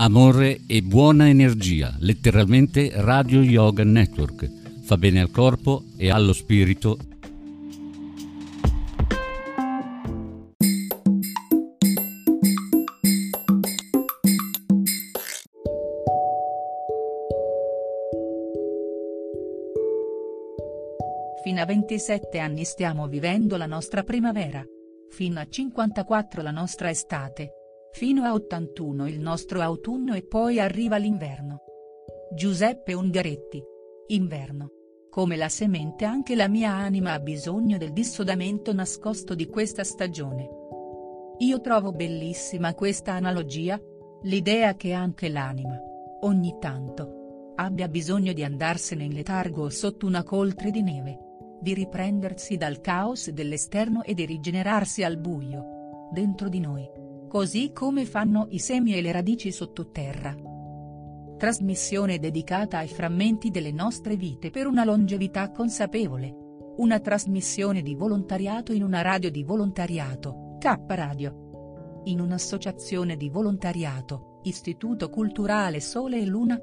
Amore e buona energia, letteralmente Radio Yoga Network. Fa bene al corpo e allo spirito. Fino a 27 anni stiamo vivendo la nostra primavera. Fino a 54 la nostra estate. Fino a 81 il nostro autunno e poi arriva l'inverno. Giuseppe Ungaretti. Inverno. Come la semente anche la mia anima ha bisogno del dissodamento nascosto di questa stagione. Io trovo bellissima questa analogia, l'idea che anche l'anima, ogni tanto, abbia bisogno di andarsene in letargo o sotto una coltre di neve, di riprendersi dal caos dell'esterno e di rigenerarsi al buio, dentro di noi. Così come fanno i semi e le radici sottoterra. Trasmissione dedicata ai frammenti delle nostre vite per una longevità consapevole. Una trasmissione di volontariato in una radio di volontariato, K Radio. In un'associazione di volontariato, Istituto Culturale Sole e Luna.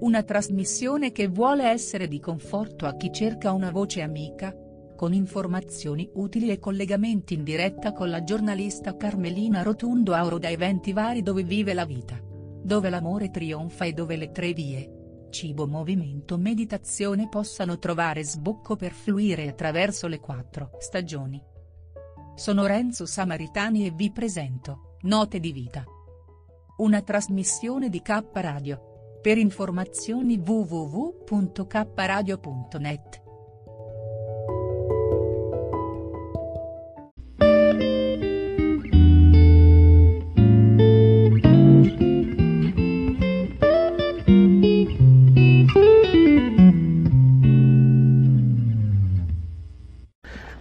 Una trasmissione che vuole essere di conforto a chi cerca una voce amica, con informazioni utili e collegamenti in diretta con la giornalista Carmelina Rotondo Auro da eventi vari dove vive la vita. Dove l'amore trionfa e dove le tre vie, cibo, movimento, meditazione possano trovare sbocco per fluire attraverso le quattro stagioni. Sono Renzo Samaritani e vi presento Note di Vita. Una trasmissione di K Radio. Per informazioni www.kradio.net.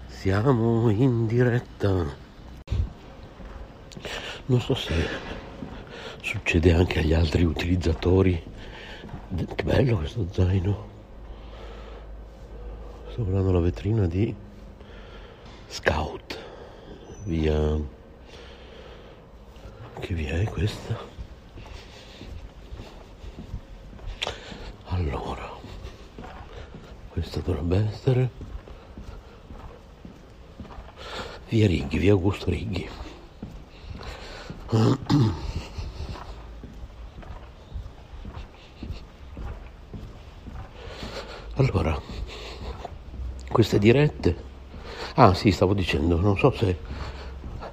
Siamo in diretta, non so se succede anche agli altri utilizzatori. Che bello questo zaino, sto guardando la vetrina di Scout, via, che via è questa? Allora, questa dovrebbe essere via Righi, via Augusto Righi. Allora, queste dirette, sì, stavo dicendo, non so se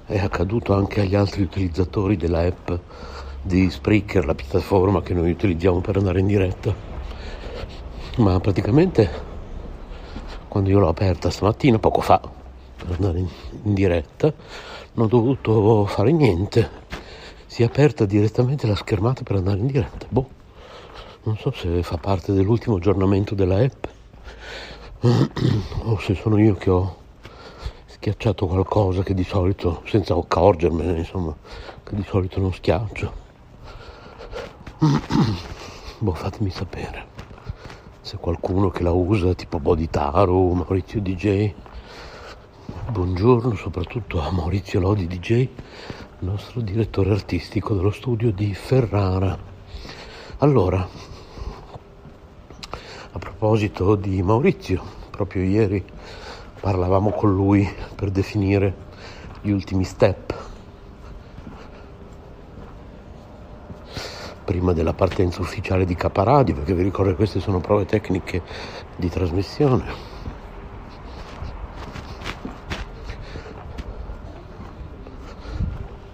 è accaduto anche agli altri utilizzatori della app di Spreaker, la piattaforma che noi utilizziamo per andare in diretta, ma praticamente quando io l'ho aperta stamattina, poco fa, per andare in diretta, non ho dovuto fare niente, si è aperta direttamente la schermata per andare in diretta. Non so se fa parte dell'ultimo aggiornamento della app o se sono io che ho schiacciato qualcosa che di solito, senza accorgermene insomma, che di solito non schiaccio. Fatemi sapere se qualcuno che la usa, tipo Boditaro, Maurizio DJ. Buongiorno soprattutto a Maurizio Lodi DJ, nostro direttore artistico dello studio di Ferrara. Allora, a proposito di Maurizio, proprio ieri parlavamo con lui per definire gli ultimi step prima della partenza ufficiale di Caparadio, perché vi ricordo che queste sono prove tecniche di trasmissione.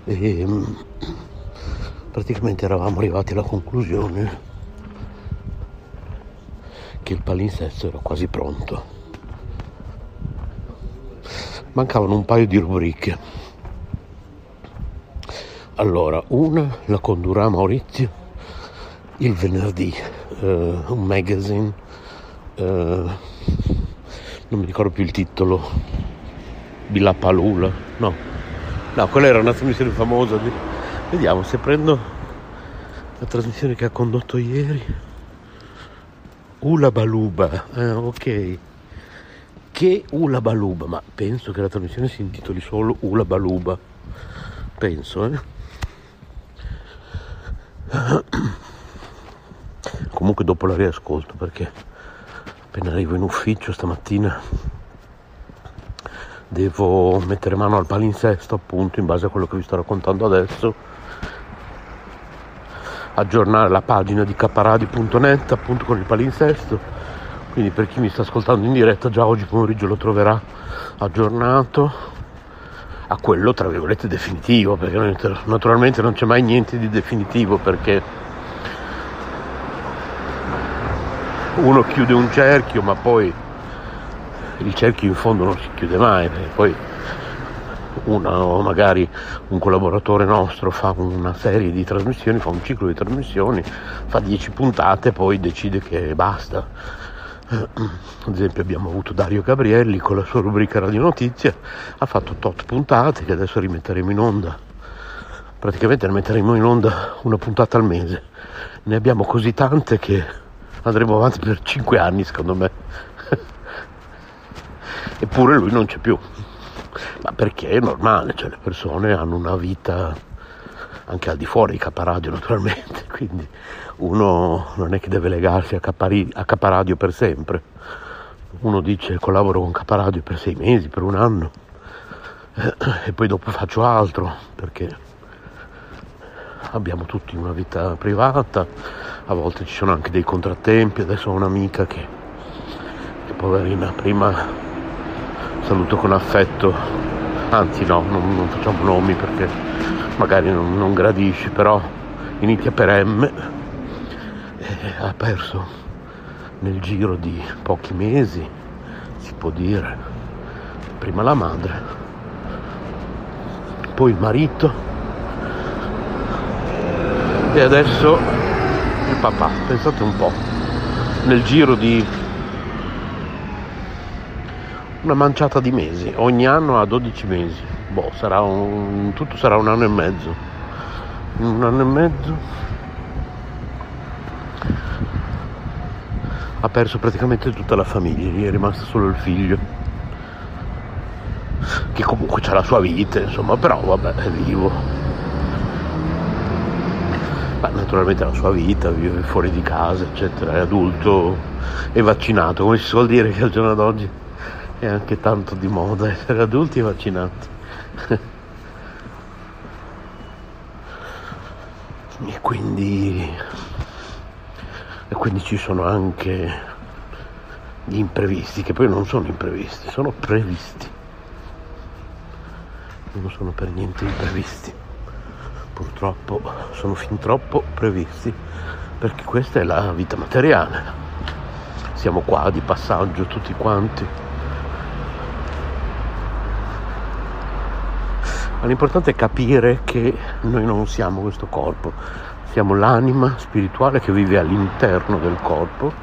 E praticamente eravamo arrivati alla conclusione che il palinsesto era quasi pronto, mancavano un paio di rubriche Allora, una la condurrà Maurizio il venerdì, un magazine, non mi ricordo più il titolo, Villa Palula, no, quella era una trasmissione famosa di... Vediamo se prendo la trasmissione che ha condotto ieri, Ula Baluba, ok, che Ula Baluba, ma penso che la trasmissione si intitoli solo Ula Baluba, penso, Comunque dopo la riascolto, perché appena arrivo in ufficio stamattina devo mettere mano al palinsesto, appunto, in base a quello che vi sto raccontando adesso, aggiornare la pagina di caparadio.net, appunto, con il palinsesto. Quindi per chi mi sta ascoltando in diretta, già oggi pomeriggio lo troverà aggiornato a quello, tra virgolette, definitivo, perché naturalmente non c'è mai niente di definitivo, perché uno chiude un cerchio, ma poi il cerchio in fondo non si chiude mai, perché poi uno, magari un collaboratore nostro fa una serie di trasmissioni, fa un ciclo di trasmissioni, fa 10 puntate, poi decide che basta. Ad esempio abbiamo avuto Dario Gabrielli con la sua rubrica Radio Notizie, ha fatto tot puntate che adesso rimetteremo in onda, praticamente ne metteremo in onda una puntata al mese. Ne abbiamo così tante che andremo avanti per 5 anni secondo me. Eppure lui non c'è più, ma perché è normale, cioè le persone hanno una vita anche al di fuori di Caparadio naturalmente, quindi uno non è che deve legarsi a Caparadio per sempre. Uno dice collaboro con Caparadio per 6 mesi, per un anno, e poi dopo faccio altro, perché abbiamo tutti una vita privata, a volte ci sono anche dei contrattempi. Adesso ho un'amica che poverina, prima saluto con affetto, anzi no, non facciamo nomi perché magari non gradisce, però inizia per M, ha perso nel giro di pochi mesi, si può dire, prima la madre, poi il marito e adesso il papà. Pensate un po', nel giro di una manciata di mesi, ogni anno ha 12 mesi, tutto sarà un anno e mezzo. Ha perso praticamente tutta la famiglia, gli è rimasto solo il figlio, che comunque c'ha la sua vita, insomma, però vabbè, è vivo. Ma naturalmente la sua vita, vive fuori di casa, eccetera, è adulto, è vaccinato, come si suol dire, che al giorno d'oggi è anche tanto di moda essere adulti e vaccinati. E quindi ci sono anche gli imprevisti, che poi non sono imprevisti, sono previsti, non sono per niente imprevisti, purtroppo sono fin troppo previsti, perché questa è la vita materiale, siamo qua di passaggio tutti quanti, ma l'importante è capire che noi non siamo questo corpo, siamo l'anima spirituale che vive all'interno del corpo,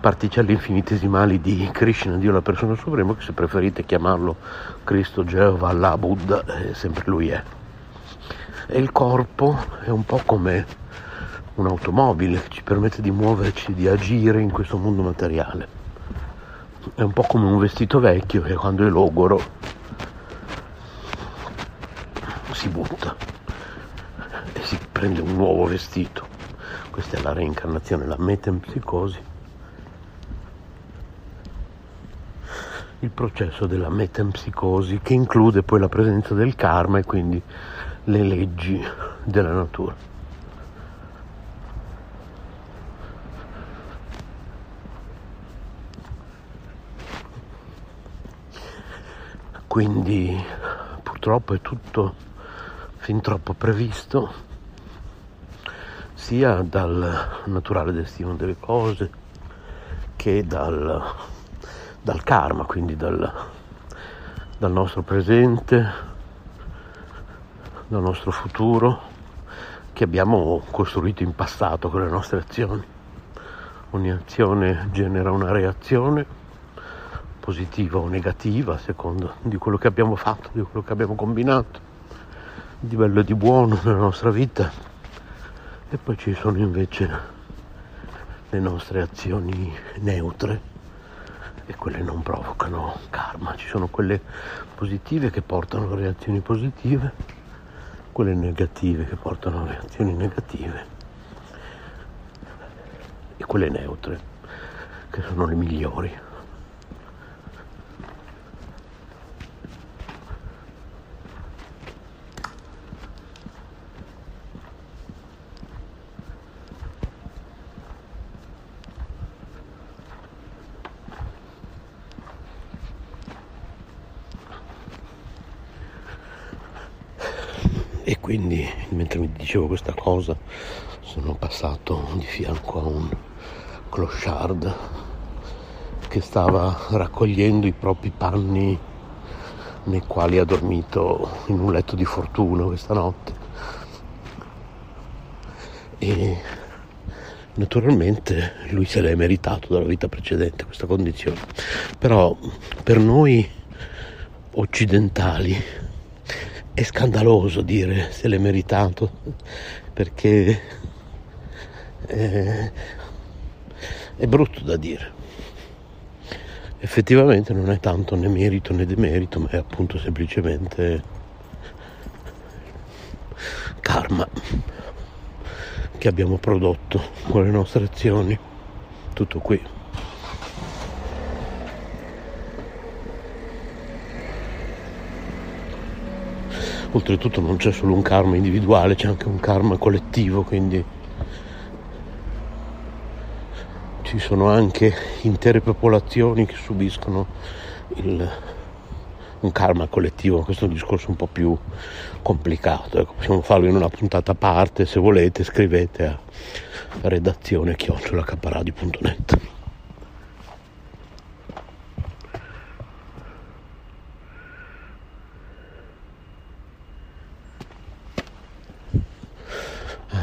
particelle infinitesimali di Krishna, Dio la persona suprema, che se preferite chiamarlo Cristo, Geova, Allah, Buddha, sempre lui è. E il corpo è un po' come un'automobile che ci permette di muoverci, di agire in questo mondo materiale. È un po' come un vestito vecchio che quando è logoro si butta e si prende un nuovo vestito. Questa è la reincarnazione, la metempsicosi, il processo della metempsicosi, che include poi la presenza del karma e quindi le leggi della natura. Quindi purtroppo è tutto fin troppo previsto, sia dal naturale destino delle cose che dal karma, quindi dal nostro presente, dal nostro futuro, che abbiamo costruito in passato con le nostre azioni. Ogni azione genera una reazione, positiva o negativa, a seconda di quello che abbiamo fatto, di quello che abbiamo combinato, di bello e di buono nella nostra vita. E poi ci sono invece le nostre azioni neutre, e quelle non provocano karma. Ci sono quelle positive che portano reazioni positive, quelle negative che portano reazioni negative, e quelle neutre che sono le migliori. E quindi, mentre mi dicevo questa cosa, sono passato di fianco a un clochard che stava raccogliendo i propri panni nei quali ha dormito in un letto di fortuna questa notte. E naturalmente lui se l'è meritato dalla vita precedente questa condizione, però per noi occidentali è scandaloso dire se l'è meritato, perché è brutto da dire. Effettivamente non è tanto né merito né demerito, ma è appunto semplicemente karma che abbiamo prodotto con le nostre azioni. Tutto qui. Oltretutto non c'è solo un karma individuale, c'è anche un karma collettivo, quindi ci sono anche intere popolazioni che subiscono un karma collettivo. Questo è un discorso un po' più complicato, ecco, possiamo farlo in una puntata a parte. Se volete scrivete a redazione@caparadio.net.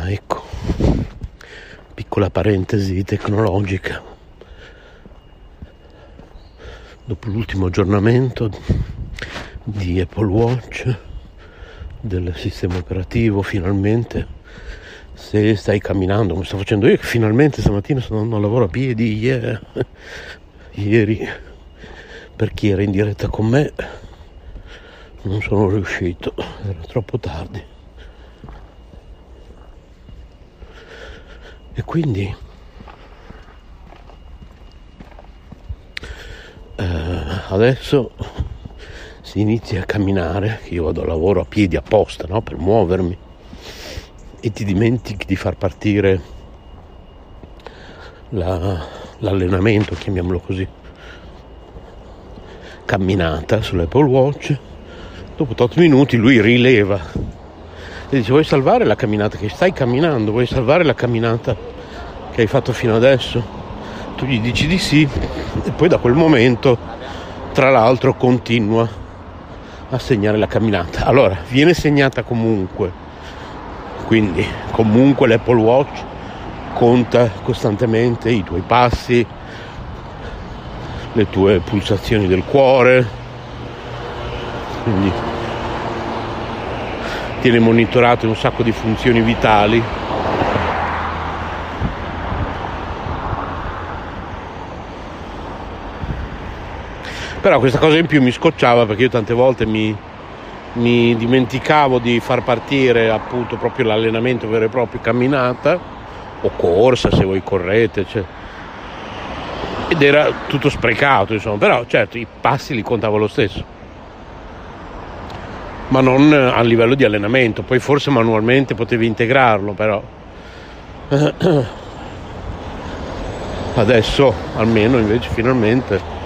Ecco, piccola parentesi tecnologica. Dopo l'ultimo aggiornamento di Apple Watch, del sistema operativo, finalmente, se stai camminando come sto facendo io, che finalmente stamattina sono andando a lavoro a piedi, ieri, per chi era in diretta con me, non sono riuscito, era troppo tardi. E quindi adesso si inizia a camminare. Io vado a lavoro a piedi apposta, no? Per muovermi, e ti dimentichi di far partire l'allenamento, chiamiamolo così, camminata sull'Apple Watch. Dopo 8 minuti lui rileva e dice: vuoi salvare la camminata che stai camminando? Vuoi salvare la camminata che hai fatto fino adesso? Tu gli dici di sì, e poi da quel momento, tra l'altro, continua a segnare la camminata. Allora viene segnata comunque, quindi comunque l'Apple Watch conta costantemente i tuoi passi, le tue pulsazioni del cuore, quindi tiene monitorato un sacco di funzioni vitali. Però questa cosa in più mi scocciava, perché io tante volte mi dimenticavo di far partire appunto proprio l'allenamento vero e proprio, camminata o corsa, se voi correte, cioè. Ed era tutto sprecato, insomma. Però certo, i passi li contavo lo stesso, ma non a livello di allenamento. Poi forse manualmente potevi integrarlo, però adesso almeno invece finalmente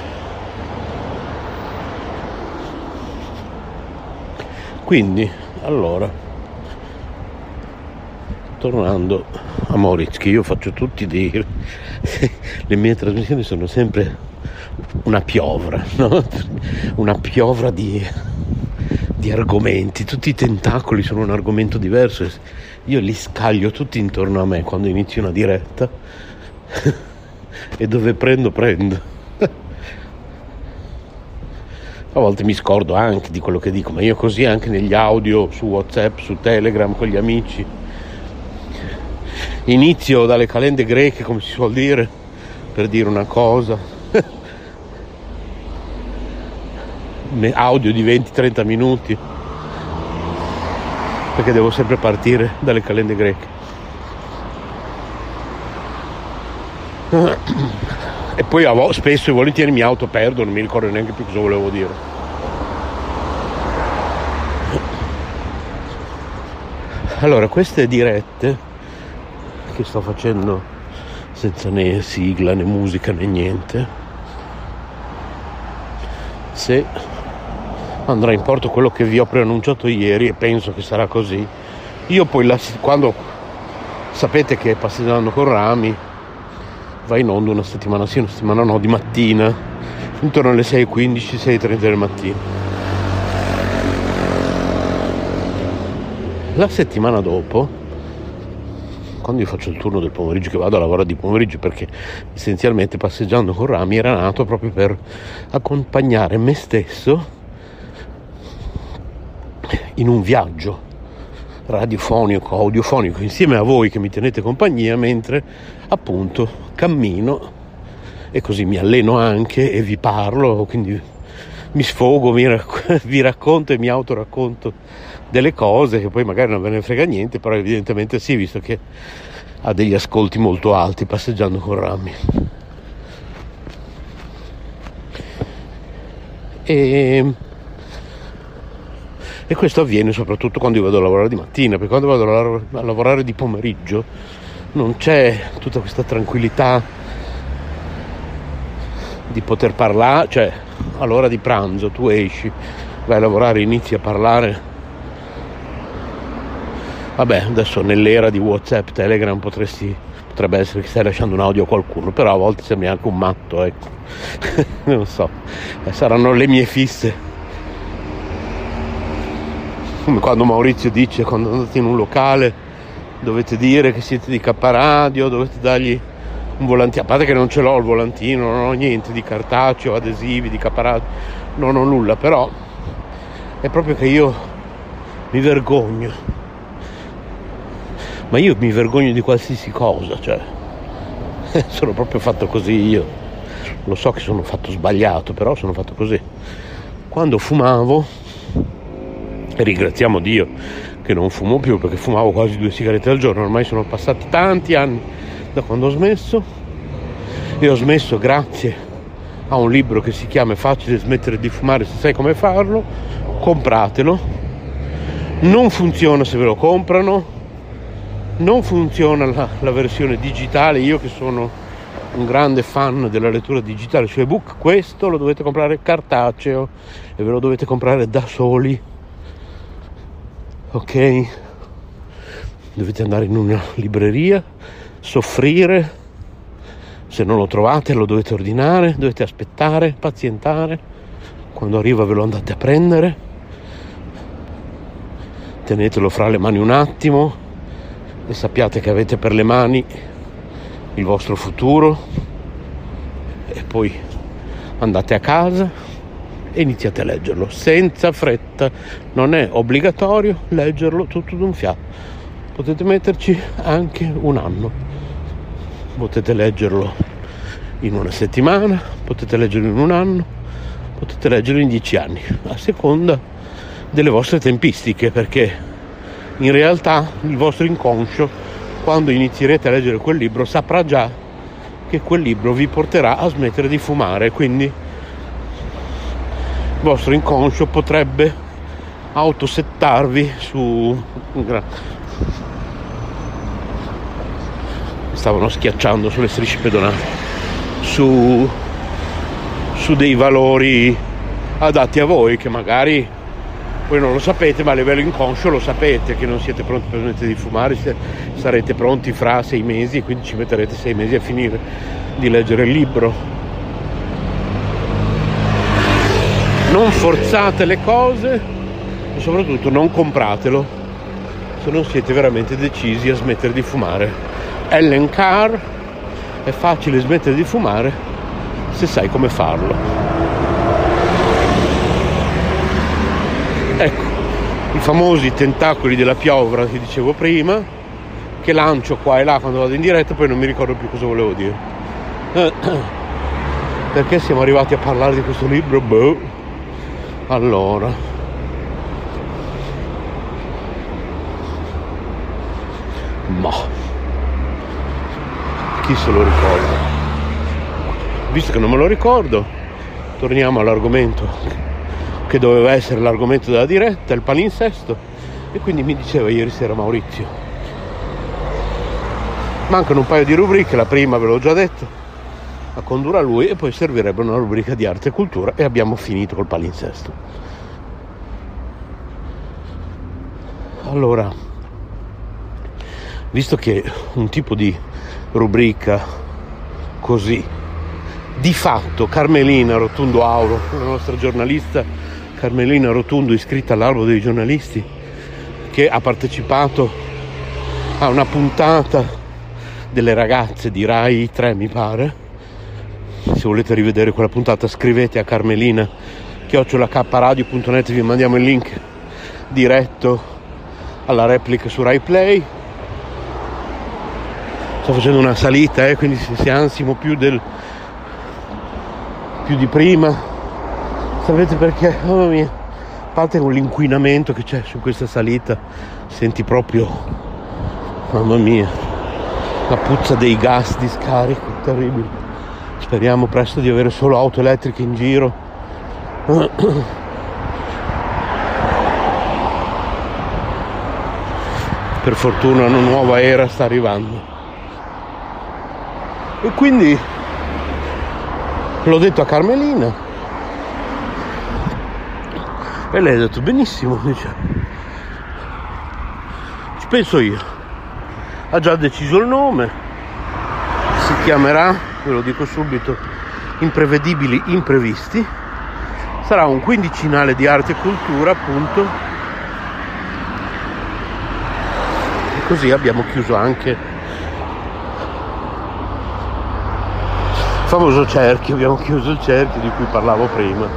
quindi. Allora, tornando a Maurizio, io faccio tutti le mie trasmissioni sono sempre una piovra, no? Una piovra di argomenti, tutti i tentacoli sono un argomento diverso, io li scaglio tutti intorno a me quando inizio una diretta e dove prendo a volte mi scordo anche di quello che dico, ma io così anche negli audio su WhatsApp, su Telegram con gli amici inizio dalle calende greche, come si suol dire, per dire una cosa, audio di 20-30 minuti perché devo sempre partire dalle calende greche e poi spesso e volentieri mi autoperdo, non mi ricordo neanche più cosa volevo dire. Allora, queste dirette che sto facendo senza né sigla né musica né niente, se andrà in porto quello che vi ho preannunciato ieri, e penso che sarà così, io poi quando sapete che passeggiando con Rami va in onda una settimana sì, una settimana no, di mattina intorno alle 6:15, 6:30 del mattino. La settimana dopo, quando io faccio il turno del pomeriggio, che vado a lavorare di pomeriggio, perché essenzialmente passeggiando con Rami era nato proprio per accompagnare me stesso in un viaggio radiofonico, audiofonico, insieme a voi che mi tenete compagnia, mentre appunto cammino e così mi alleno anche e vi parlo, quindi mi sfogo, vi racconto e mi autoracconto delle cose che poi magari non ve ne frega niente, però evidentemente sì, visto che ha degli ascolti molto alti passeggiando con Rami. E questo avviene soprattutto quando io vado a lavorare di mattina, perché quando vado a lavorare di pomeriggio non c'è tutta questa tranquillità di poter parlare, cioè all'ora di pranzo tu esci, vai a lavorare, inizi a parlare. Vabbè, adesso nell'era di WhatsApp, Telegram potrebbe essere che stai lasciando un audio a qualcuno, però a volte sembri anche un matto, ecco. Non so, saranno le mie fisse. Come quando Maurizio dice, quando andate in un locale dovete dire che siete di Caparadio, dovete dargli un volantino, a parte che non ce l'ho il volantino, non ho niente di cartaceo, adesivi, di Caparadio, non ho nulla, però è proprio che io mi vergogno, ma io mi vergogno di qualsiasi cosa, cioè sono proprio fatto così io, lo so che sono fatto sbagliato, però sono fatto così. Quando fumavo, e ringraziamo Dio che non fumo più, perché fumavo quasi 2 sigarette al giorno, ormai sono passati tanti anni da quando ho smesso, e ho smesso grazie a un libro che si chiama Facile smettere di fumare se sai come farlo, compratelo, non funziona se ve lo comprano, non funziona la versione digitale, io che sono un grande fan della lettura digitale su ebook, questo lo dovete comprare cartaceo e ve lo dovete comprare da soli, ok? Dovete andare in una libreria, soffrire, se non lo trovate lo dovete ordinare, dovete aspettare, pazientare, quando arriva ve lo andate a prendere, tenetelo fra le mani un attimo e sappiate che avete per le mani il vostro futuro, e poi andate a casa e iniziate a leggerlo senza fretta, non è obbligatorio leggerlo tutto d'un fiato, potete metterci anche un anno, potete leggerlo in una settimana, potete leggerlo in un anno, potete leggerlo in 10 anni, a seconda delle vostre tempistiche, perché in realtà il vostro inconscio, quando inizierete a leggere quel libro, saprà già che quel libro vi porterà a smettere di fumare, quindi il vostro inconscio potrebbe autosettarvi su... stavano schiacciando sulle strisce pedonali, su dei valori adatti a voi, che magari voi non lo sapete, ma a livello inconscio lo sapete che non siete pronti per smettere di fumare, sarete pronti fra 6 mesi, quindi ci metterete 6 mesi a finire di leggere il libro. Non forzate le cose e soprattutto non compratelo se non siete veramente decisi a smettere di fumare. Ellen Carr: è facile smettere di fumare se sai come farlo. Ecco, i famosi tentacoli della piovra che dicevo prima, che lancio qua e là quando vado in diretta, poi non mi ricordo più cosa volevo dire. Perché siamo arrivati a parlare di questo libro? Boh. Allora, ma chi se lo ricorda? Visto che non me lo ricordo, torniamo all'argomento che doveva essere l'argomento della diretta, il palinsesto. E quindi mi diceva ieri sera Maurizio, mancano un paio di rubriche. La prima ve l'ho già detto, a condurre a lui, e poi servirebbe una rubrica di arte e cultura, e abbiamo finito col palinsesto. Allora, visto che un tipo di rubrica così, di fatto Carmelina Rotondo Auro, la nostra giornalista Carmelina Rotondo, iscritta all'albo dei giornalisti, che ha partecipato a una puntata delle ragazze di Rai 3 mi pare. Se volete rivedere quella puntata scrivete a carmelina@kradio.net, vi mandiamo il link diretto alla replica su Rai Play. Sto facendo una salita, quindi se ansimo più di prima, sapete perché? Mamma mia, a parte con l'inquinamento che c'è su questa salita, senti proprio, mamma mia, la puzza dei gas di scarico, terribile. Speriamo presto di avere solo auto elettriche in giro. Per fortuna una nuova era sta arrivando. E quindi l'ho detto a Carmelina e lei ha detto benissimo, dice, ci penso io. Ha già deciso il nome, si chiamerà, ve lo dico subito, Imprevedibili Imprevisti. Sarà un quindicinale di arte e cultura, appunto, e così abbiamo chiuso anche il famoso cerchio, abbiamo chiuso il cerchio di cui parlavo prima.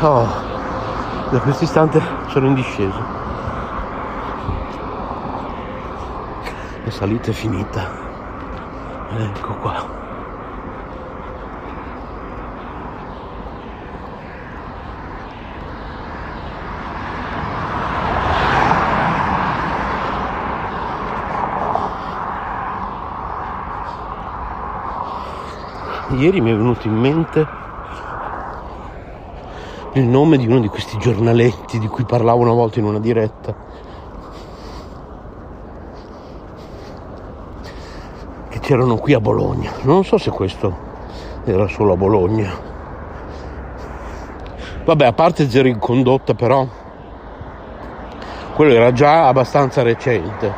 Da questo istante sono in discesa, la salita è finita. Ecco qua. Ieri mi è venuto in mente il nome di uno di questi giornaletti di cui parlavo una volta in una diretta, che erano qui a Bologna. Non so se questo era solo a Bologna, vabbè, a parte Zero in Condotta, però quello era già abbastanza recente.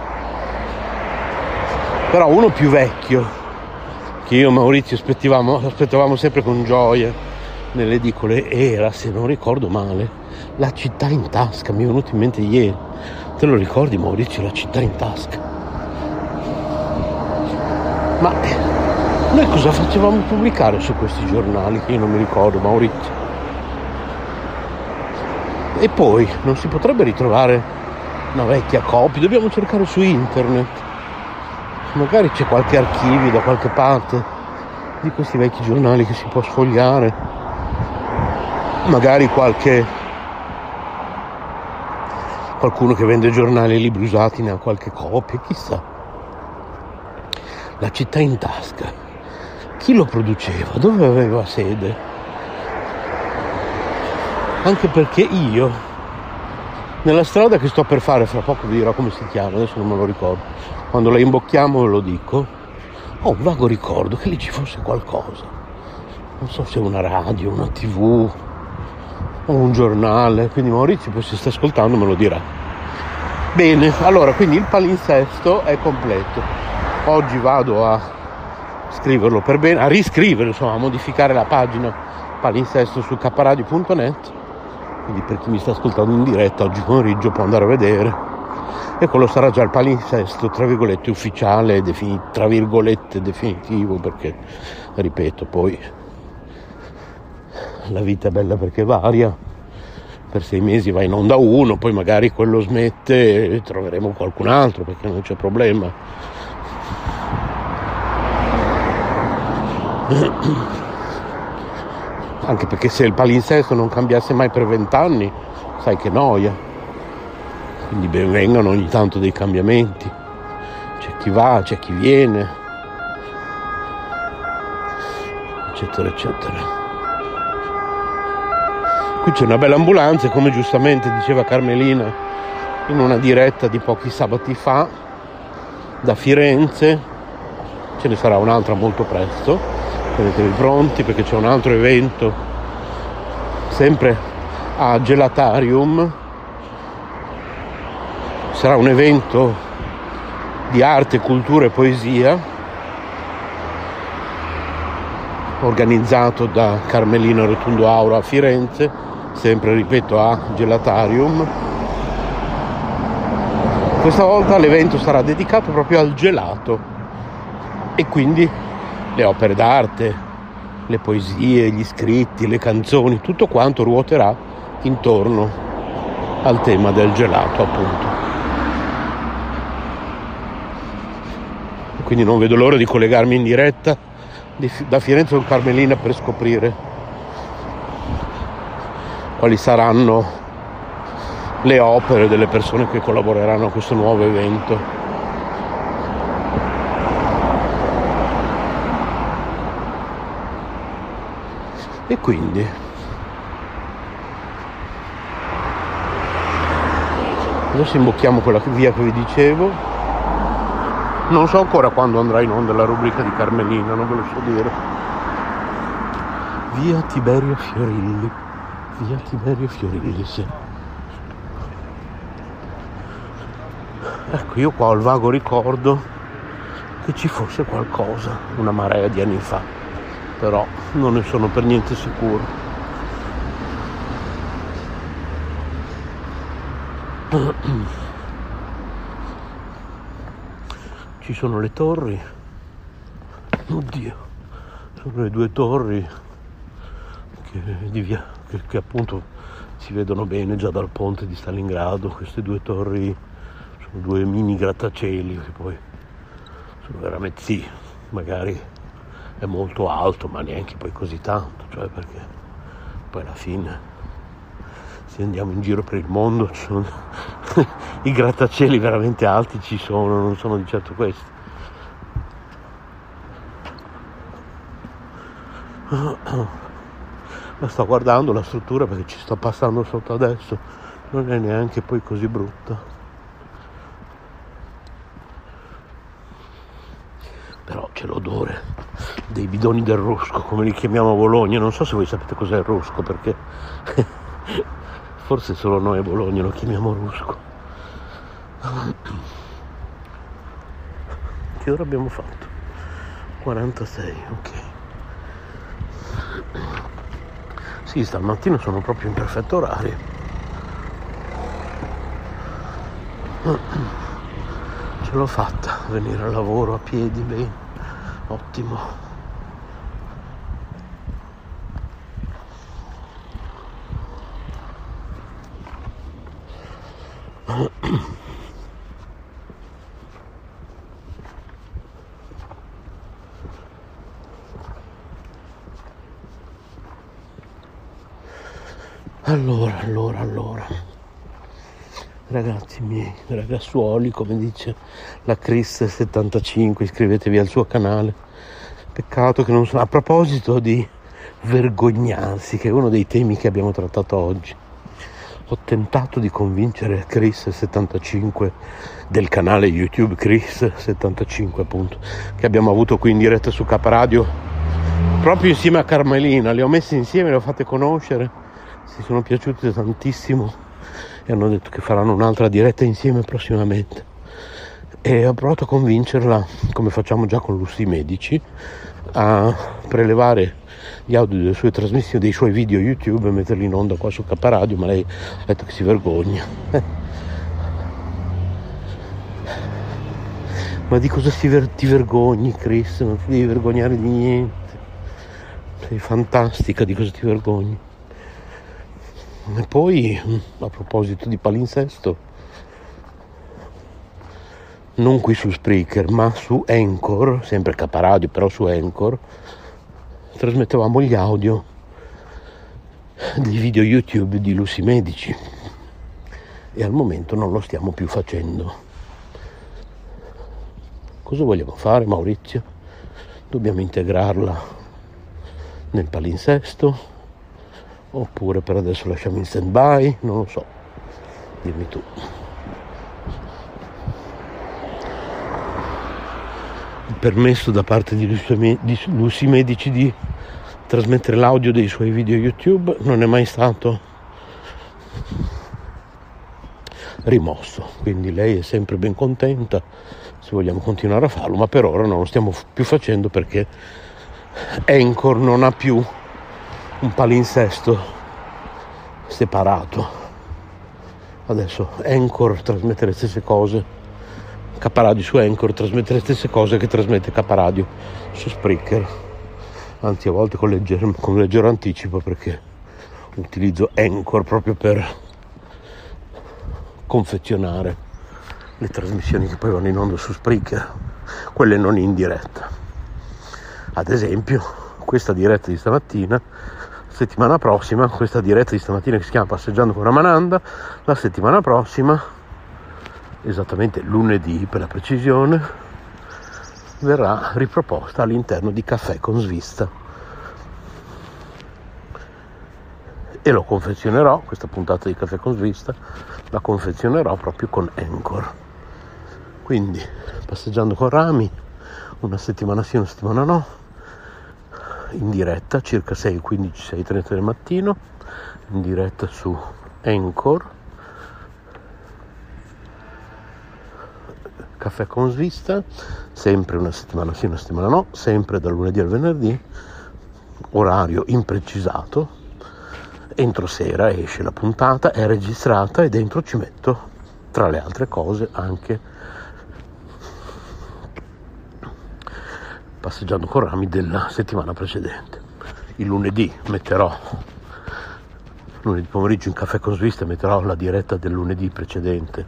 Però uno più vecchio, che io e Maurizio aspettavamo sempre con gioia nelle edicole, era, se non ricordo male, La città in tasca. Mi è venuto in mente ieri. Te lo ricordi, Maurizio, La città in tasca? Ma noi cosa facevamo pubblicare su questi giornali? Che io non mi ricordo, Maurizio. E poi non si potrebbe ritrovare una vecchia copia? Dobbiamo cercare su internet. Magari c'è qualche archivio da qualche parte di questi vecchi giornali che si può sfogliare. Magari qualcuno che vende giornali e libri usati ne ha qualche copia, chissà. La città in tasca, chi lo produceva, dove aveva sede? Anche perché io, nella strada che sto per fare, fra poco vi dirò come si chiama, adesso non me lo ricordo, quando la imbocchiamo ve lo dico, ho un vago ricordo che lì ci fosse qualcosa, non so se una radio, una TV o un giornale, quindi Maurizio, poi se sta ascoltando, me lo dirà. Bene, allora, quindi il palinsesto è completo. Oggi vado a riscriverlo, a modificare la pagina lista adesso su caparadio.net, quindi per chi mi sta ascoltando in diretta oggi pomeriggio può andare a vedere, e quello sarà già il palinsesto tra virgolette ufficiale, tra virgolette definitivo, perché ripeto, poi la vita è bella perché varia, per 6 mesi va in onda uno, poi magari quello smette e troveremo qualcun altro, perché non c'è problema. Anche perché se il palinsesto non cambiasse mai per 20 anni, sai che noia. Quindi ben vengano ogni tanto dei cambiamenti, c'è chi va, c'è chi viene, eccetera eccetera. Qui c'è una bella ambulanza e, come giustamente diceva Carmelina in una diretta di pochi sabati fa, da Firenze ce ne sarà un'altra molto presto, tenetevi pronti perché c'è un altro evento sempre a Gelatarium, sarà un evento di arte, cultura e poesia organizzato da Carmelina Rotondo Auro a Firenze, sempre ripeto a Gelatarium. Questa volta l'evento sarà dedicato proprio al gelato e quindi le opere d'arte, le poesie, gli scritti, le canzoni, tutto quanto ruoterà intorno al tema del gelato, appunto. Quindi non vedo l'ora di collegarmi in diretta da Firenze con Carmelina per scoprire quali saranno le opere delle persone che collaboreranno a questo nuovo evento. E quindi adesso imbocchiamo quella via che vi dicevo. Non so ancora quando andrà in onda la rubrica di Carmelina, non ve lo so dire. Via Tiberio Fiorilli, via Tiberio Fiorilli, sì. Ecco, io qua ho il vago ricordo che ci fosse qualcosa una marea di anni fa, però non ne sono per niente sicuro. Ci sono le torri, oddio, sono le 2 torri che appunto si vedono bene già dal ponte di Stalingrado. Queste 2 torri sono 2 mini grattacieli che poi sono veramente, sì, magari è molto alto, ma neanche poi così tanto, cioè, perché poi alla fine se andiamo in giro per il mondo ci sono i grattacieli veramente alti, ci sono, non sono di certo questi. Ma sto guardando la struttura perché ci sto passando sotto adesso, non è neanche poi così brutta. Però c'è l'odore dei bidoni del rosco, come li chiamiamo a Bologna. Non so se voi sapete cos'è il rosco, perché forse solo noi a Bologna lo chiamiamo rosco. Che ora abbiamo fatto? 46, ok. Sì, stamattina sono proprio in perfetto orario. L'ho fatta venire al lavoro a piedi, bene, ottimo. Allora ragazzi miei, ragazzuoli, come dice la Chris 75, iscrivetevi al suo canale. Peccato che non so. A proposito di vergognarsi, che è uno dei temi che abbiamo trattato oggi, ho tentato di convincere Chris 75 del canale YouTube Chris 75, appunto, che abbiamo avuto qui in diretta su Caparadio, proprio insieme a Carmelina. Le ho messe insieme, le ho fatte conoscere, si sono piaciute tantissimo e hanno detto che faranno un'altra diretta insieme prossimamente. E ho provato a convincerla, come facciamo già con Lussi Medici, a prelevare gli audio delle sue trasmissioni, dei suoi video YouTube, e metterli in onda qua su Caparadio, ma lei ha detto che si vergogna. Ma di cosa ti vergogni, Chris? Non ti devi vergognare di niente, sei fantastica, di cosa ti vergogni? E poi, a proposito di palinsesto, non qui su Spreaker ma su Anchor, sempre Caparadio però su Anchor, trasmettevamo gli audio dei video YouTube di Lussi Medici, e al momento non lo stiamo più facendo. Cosa vogliamo fare, Maurizio? Dobbiamo integrarla nel palinsesto? Oppure per adesso lasciamo in stand by? Non lo so, dimmi tu. Il permesso da parte di Lussi Medici di trasmettere l'audio dei suoi video YouTube non è mai stato rimosso, quindi lei è sempre ben contenta se vogliamo continuare a farlo, ma per ora non lo stiamo più facendo perché Anchor non ha più un palinsesto separato. Adesso Anchor trasmette le stesse cose, Caparadio su Anchor trasmette le stesse cose che trasmette Caparadio su Spreaker, anzi a volte con leggero anticipo, perché utilizzo Anchor proprio per confezionare le trasmissioni che poi vanno in onda su Spreaker, quelle non in diretta. Ad esempio questa diretta di stamattina, settimana prossima, questa diretta di stamattina che si chiama Passeggiando con Ramananda, la settimana prossima, esattamente lunedì per la precisione, verrà riproposta all'interno di Caffè con Svista, e lo confezionerò, questa puntata di Caffè con Svista la confezionerò proprio con Anchor. Quindi Passeggiando con Rami, una settimana sì, una settimana no, in diretta circa 6:15-6:30 del mattino, in diretta su Anchor. Caffè con Svista sempre una settimana sì, una settimana no, sempre dal lunedì al venerdì, orario imprecisato. Entro sera esce la puntata, è registrata, e dentro ci metto tra le altre cose anche Passeggiando con Rami della settimana precedente. Il lunedì metterò, lunedì pomeriggio in Caffè con Svista metterò la diretta del lunedì precedente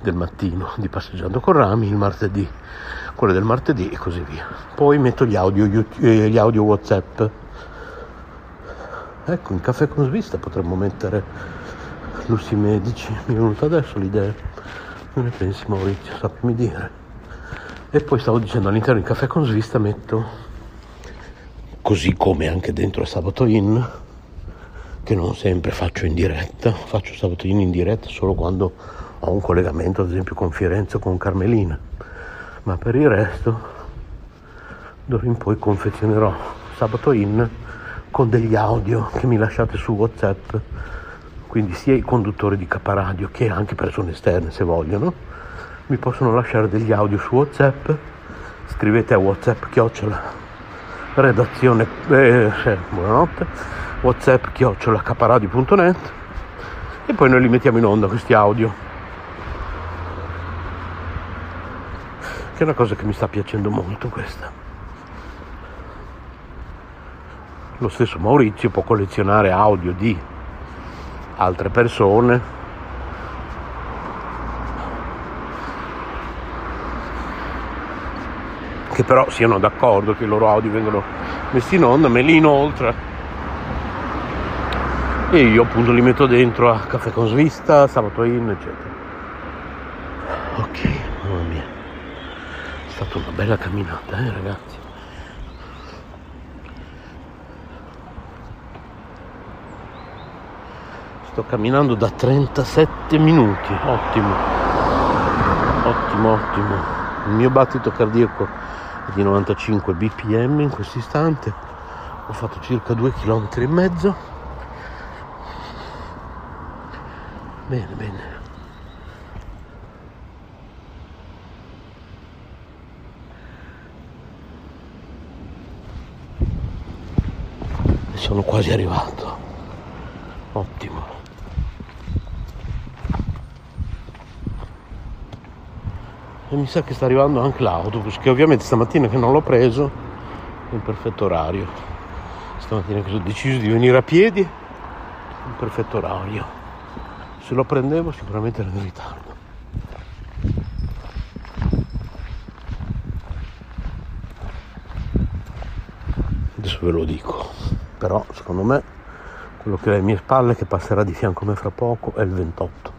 del mattino di Passeggiando con Rami, il martedì quella del martedì, e così via. Poi metto gli audio YouTube, gli audio WhatsApp. Ecco, in Caffè con Svista potremmo mettere Lussi Medici, mi è venuta adesso l'idea, non ne pensi, Maurizio? Sappimi dire. E poi stavo dicendo, all'interno di Caffè con Svista metto, così come anche dentro a Sabato In, che non sempre faccio in diretta, faccio Sabato in diretta solo quando ho un collegamento ad esempio con Firenze o con Carmelina, ma per il resto d'ora in poi confezionerò Sabato In con degli audio che mi lasciate su WhatsApp, quindi sia i conduttori di Caparadio che anche persone esterne se vogliono mi possono lasciare degli audio su WhatsApp. Scrivete a WhatsApp@redazione buonanotte, WhatsApp@caparadio.net, e poi noi li mettiamo in onda questi audio, che è una cosa che mi sta piacendo molto questa. Lo stesso Maurizio può collezionare audio di altre persone, che però siano d'accordo che i loro audio vengono messi in onda, me li inoltra e io appunto li metto dentro a Caffè con Svista, Sabato In, eccetera. Ok, mamma mia, è stata una bella camminata, ragazzi. Sto camminando da 37 minuti, ottimo, ottimo, ottimo. Il mio battito cardiaco di 95 bpm in questo istante, ho fatto circa 2,5 km. Bene, bene. sono quasi arrivato. Ottimo. E mi sa che sta arrivando anche l'autobus, che ovviamente stamattina che non l'ho preso in perfetto orario. Stamattina che ho deciso di venire a piedi in perfetto orario. Se lo prendevo sicuramente ero in ritardo. Adesso ve lo dico, però secondo me quello che è alle mie spalle, che passerà di fianco a me fra poco, è il 28.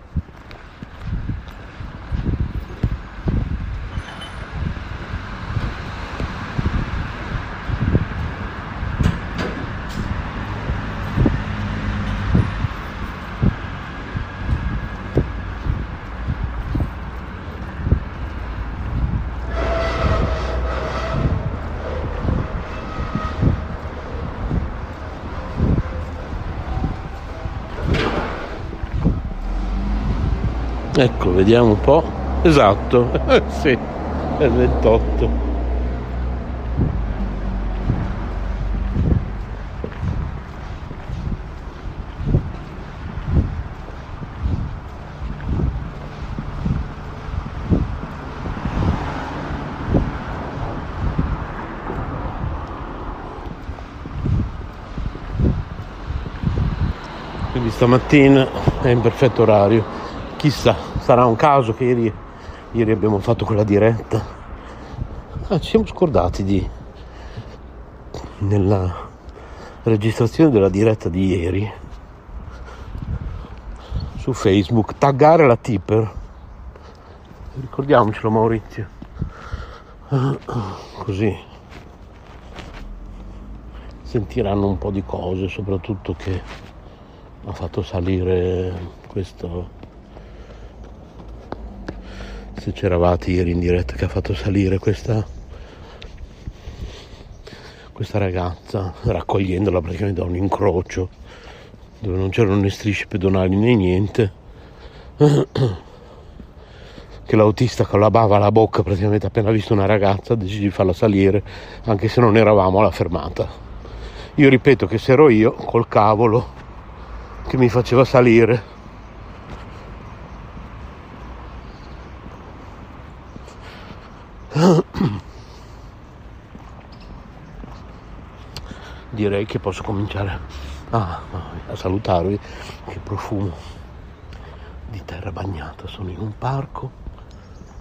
Ecco, vediamo un po'. Esatto, sì, è il 28. Quindi stamattina è in perfetto orario. Chissà, sarà un caso che ieri abbiamo fatto quella diretta. Ah, ci siamo scordati nella registrazione della diretta di ieri su Facebook, taggare la tipper. Ricordiamocelo, Maurizio. Così sentiranno un po' di cose, soprattutto che ha fatto salire questo. Se c'eravate ieri in diretta, che ha fatto salire questa ragazza, raccogliendola praticamente da un incrocio dove non c'erano né strisce pedonali né niente, che l'autista con la bava alla bocca praticamente appena visto una ragazza ha deciso di farla salire, anche se non eravamo alla fermata. Io ripeto che se ero io col cavolo che mi faceva salire, direi che posso cominciare a salutarvi. Che profumo di terra bagnata. Sono in un parco,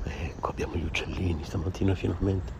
ecco, abbiamo gli uccellini stamattina finalmente.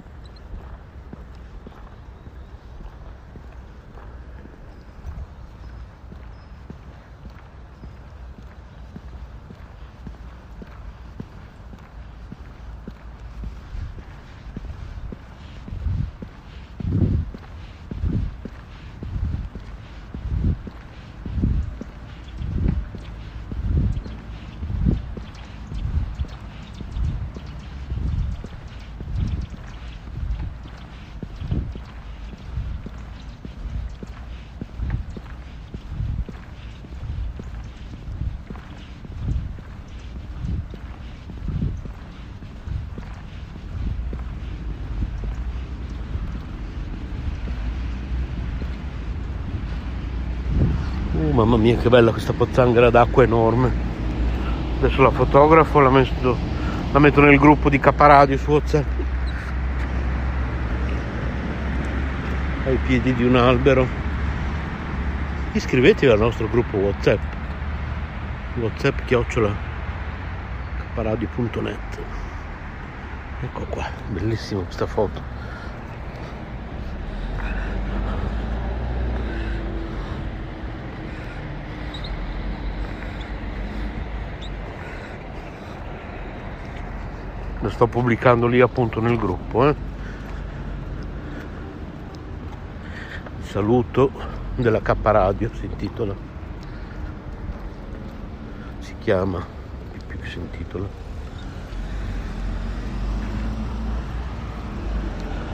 Mamma mia, che bella questa pozzanghera d'acqua enorme. Adesso la fotografo, la metto nel gruppo di Caparadio su WhatsApp. Ai piedi di un albero. Iscrivetevi al nostro gruppo WhatsApp. WhatsApp@caparadio.net. Ecco qua, bellissima questa foto. Lo sto pubblicando lì appunto nel gruppo. Il saluto della K Radio si intitola. Si chiama. Più che si intitola.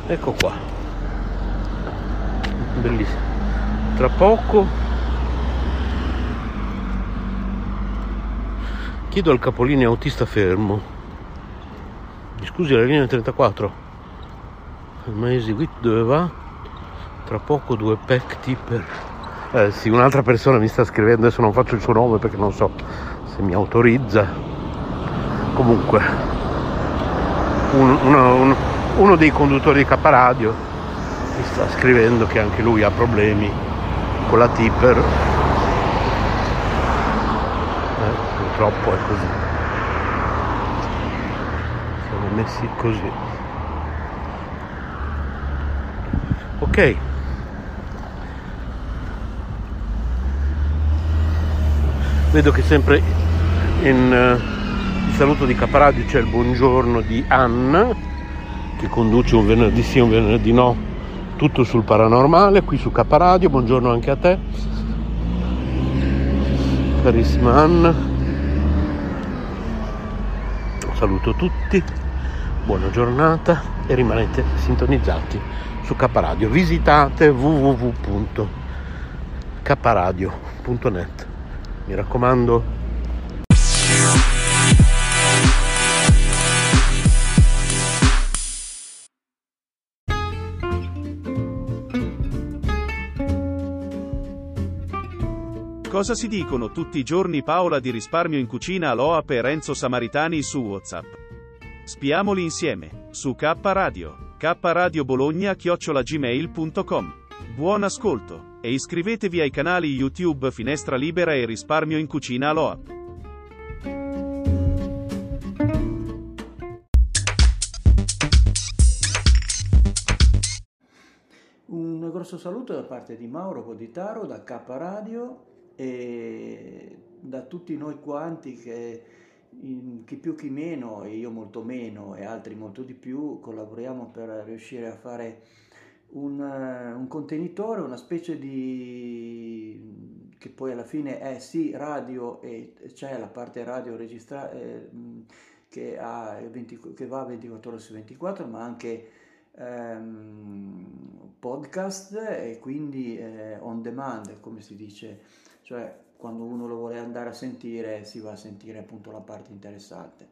Ecco qua. Bellissimo. Tra poco chiedo al capolinea autista fermo. Scusi, la linea 34, ma esiguito dove va? Tra poco 2 pack tipper Sì, un'altra persona mi sta scrivendo, adesso non faccio il suo nome perché non so se mi autorizza. Comunque uno dei conduttori di Caparadio mi sta scrivendo che anche lui ha problemi con la tipper. Purtroppo è così, siamo messi così. Ok, vedo che sempre in il saluto di Caparadio c'è il buongiorno di Anna, che conduce un venerdì sì, un venerdì no, tutto sul paranormale qui su Caparadio. Buongiorno anche a te, carissima Anna, saluto tutti, buona giornata e rimanete sintonizzati su Caparadio. Visitate www.caparadio.net, mi raccomando. Cosa si dicono tutti i giorni Paola di Risparmio in Cucina, Aloap e Renzo Samaritani su WhatsApp. Spiamoli insieme, su K Radio, kradiobologna@gmail.com. Buon ascolto, e iscrivetevi ai canali YouTube Finestra Libera e Risparmio in Cucina Aloap. Un grosso saluto da parte di Mauro Boditaro da K Radio, e da tutti noi quanti che più chi meno, e io molto meno e altri molto di più, collaboriamo per riuscire a fare un contenitore, una specie di, che poi alla fine è sì radio, e c'è la parte radio registrata che va 24 ore su 24, ma anche podcast e quindi on demand, come si dice, cioè quando uno lo vuole andare a sentire si va a sentire appunto la parte interessante.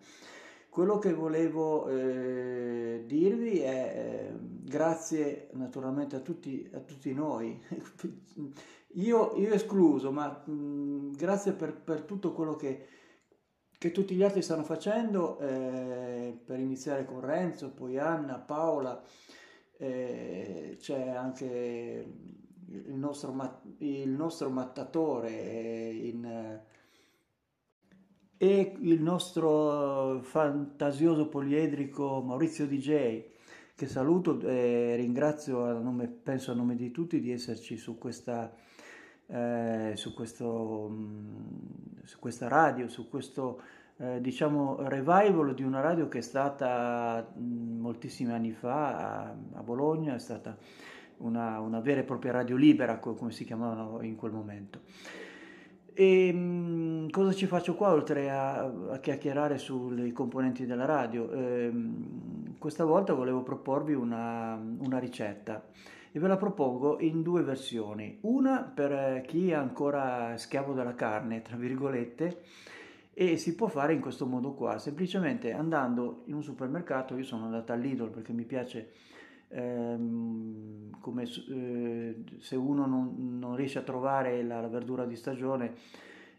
Quello che volevo dirvi è grazie naturalmente a tutti noi, io escluso, ma grazie per tutto quello che tutti gli altri stanno facendo, per iniziare con Renzo, poi Anna, Paola, c'è anche il nostro mattatore e il nostro fantasioso poliedrico Maurizio DJ, che saluto e ringrazio penso a nome di tutti di esserci su questa radio, su questo diciamo revival di una radio che è stata moltissimi anni fa a Bologna, è stata una vera e propria radio libera, come si chiamavano in quel momento. E cosa ci faccio qua oltre a chiacchierare sui componenti della radio? Questa volta volevo proporvi una ricetta, e ve la propongo in due versioni, una per chi è ancora schiavo della carne, tra virgolette, e si può fare in questo modo qua, semplicemente andando in un supermercato. Io sono andato all'Idol perché mi piace, come se uno non riesce a trovare la verdura di stagione,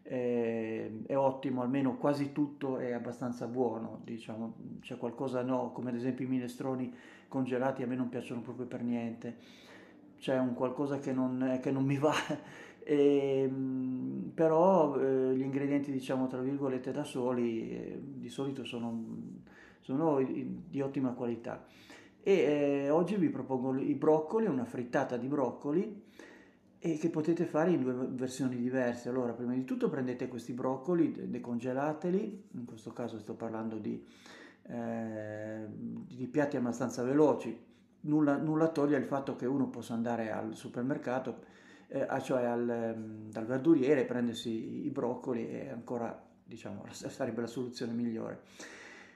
è ottimo, almeno quasi tutto è abbastanza buono, diciamo, c'è qualcosa no, come ad esempio i minestroni congelati a me non piacciono proprio per niente, c'è un qualcosa che non mi va. Però gli ingredienti, diciamo tra virgolette, da soli di solito sono di ottima qualità, e oggi vi propongo i broccoli, una frittata di broccoli, e che potete fare in due versioni diverse. Allora, prima di tutto prendete questi broccoli, decongelateli, in questo caso sto parlando di piatti abbastanza veloci, nulla toglie il fatto che uno possa andare al supermercato, cioè dal verduriere, prendersi i broccoli, e ancora diciamo sarebbe la soluzione migliore.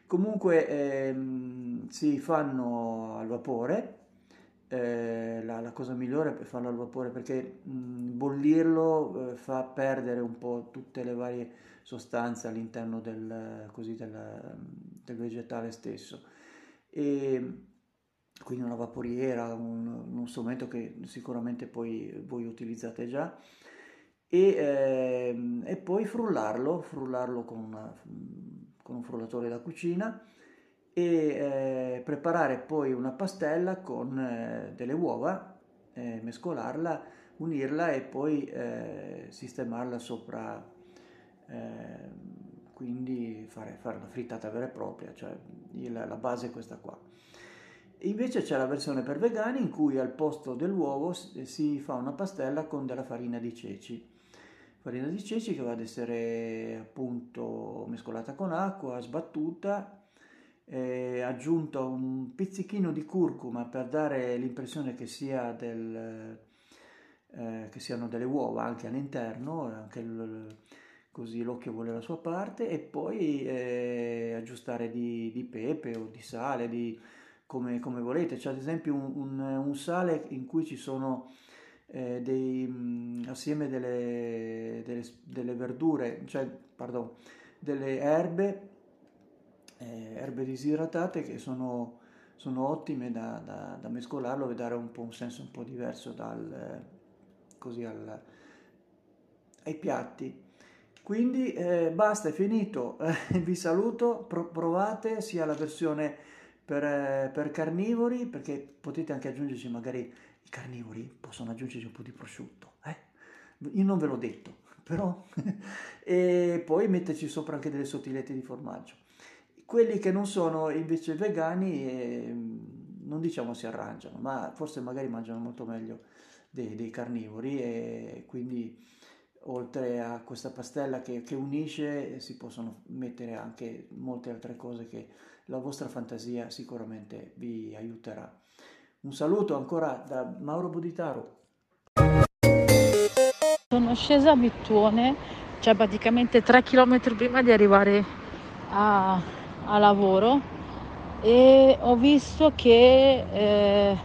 Comunque si fanno al vapore, la cosa migliore è farlo al vapore, perché bollirlo fa perdere un po' tutte le varie sostanze all'interno del vegetale stesso, e quindi una vaporiera, uno strumento che sicuramente poi voi utilizzate già, e poi frullarlo con un frullatore da cucina, e preparare poi una pastella con delle uova, mescolarla, unirla e poi sistemarla sopra, quindi fare una frittata vera e propria, cioè la base è questa qua. Invece c'è la versione per vegani in cui al posto dell'uovo si fa una pastella con della farina di ceci che va ad essere appunto mescolata con acqua, sbattuta, aggiunta un pizzichino di curcuma per dare l'impressione che sia che siano delle uova anche all'interno, anche così l'occhio vuole la sua parte, e poi aggiustare di pepe o di sale, come volete. C'è ad esempio un sale in cui ci sono assieme delle verdure, cioè delle erbe, disidratate, che sono ottime da mescolarlo e dare un senso un po' diverso ai piatti. Quindi basta, è finito. Vi saluto, provate sia la versione per carnivori, perché potete anche aggiungerci, magari i carnivori possono aggiungerci un po' di prosciutto, io non ve l'ho detto però e poi metterci sopra anche delle sottilette di formaggio. Quelli che non sono invece vegani non diciamo si arrangiano, ma forse magari mangiano molto meglio dei carnivori, e quindi oltre a questa pastella che unisce si possono mettere anche molte altre cose che la vostra fantasia sicuramente vi aiuterà. Un saluto ancora da Mauro Boditaro. Sono scesa a Vittuone, cioè praticamente 3 km prima di arrivare a lavoro, e ho visto che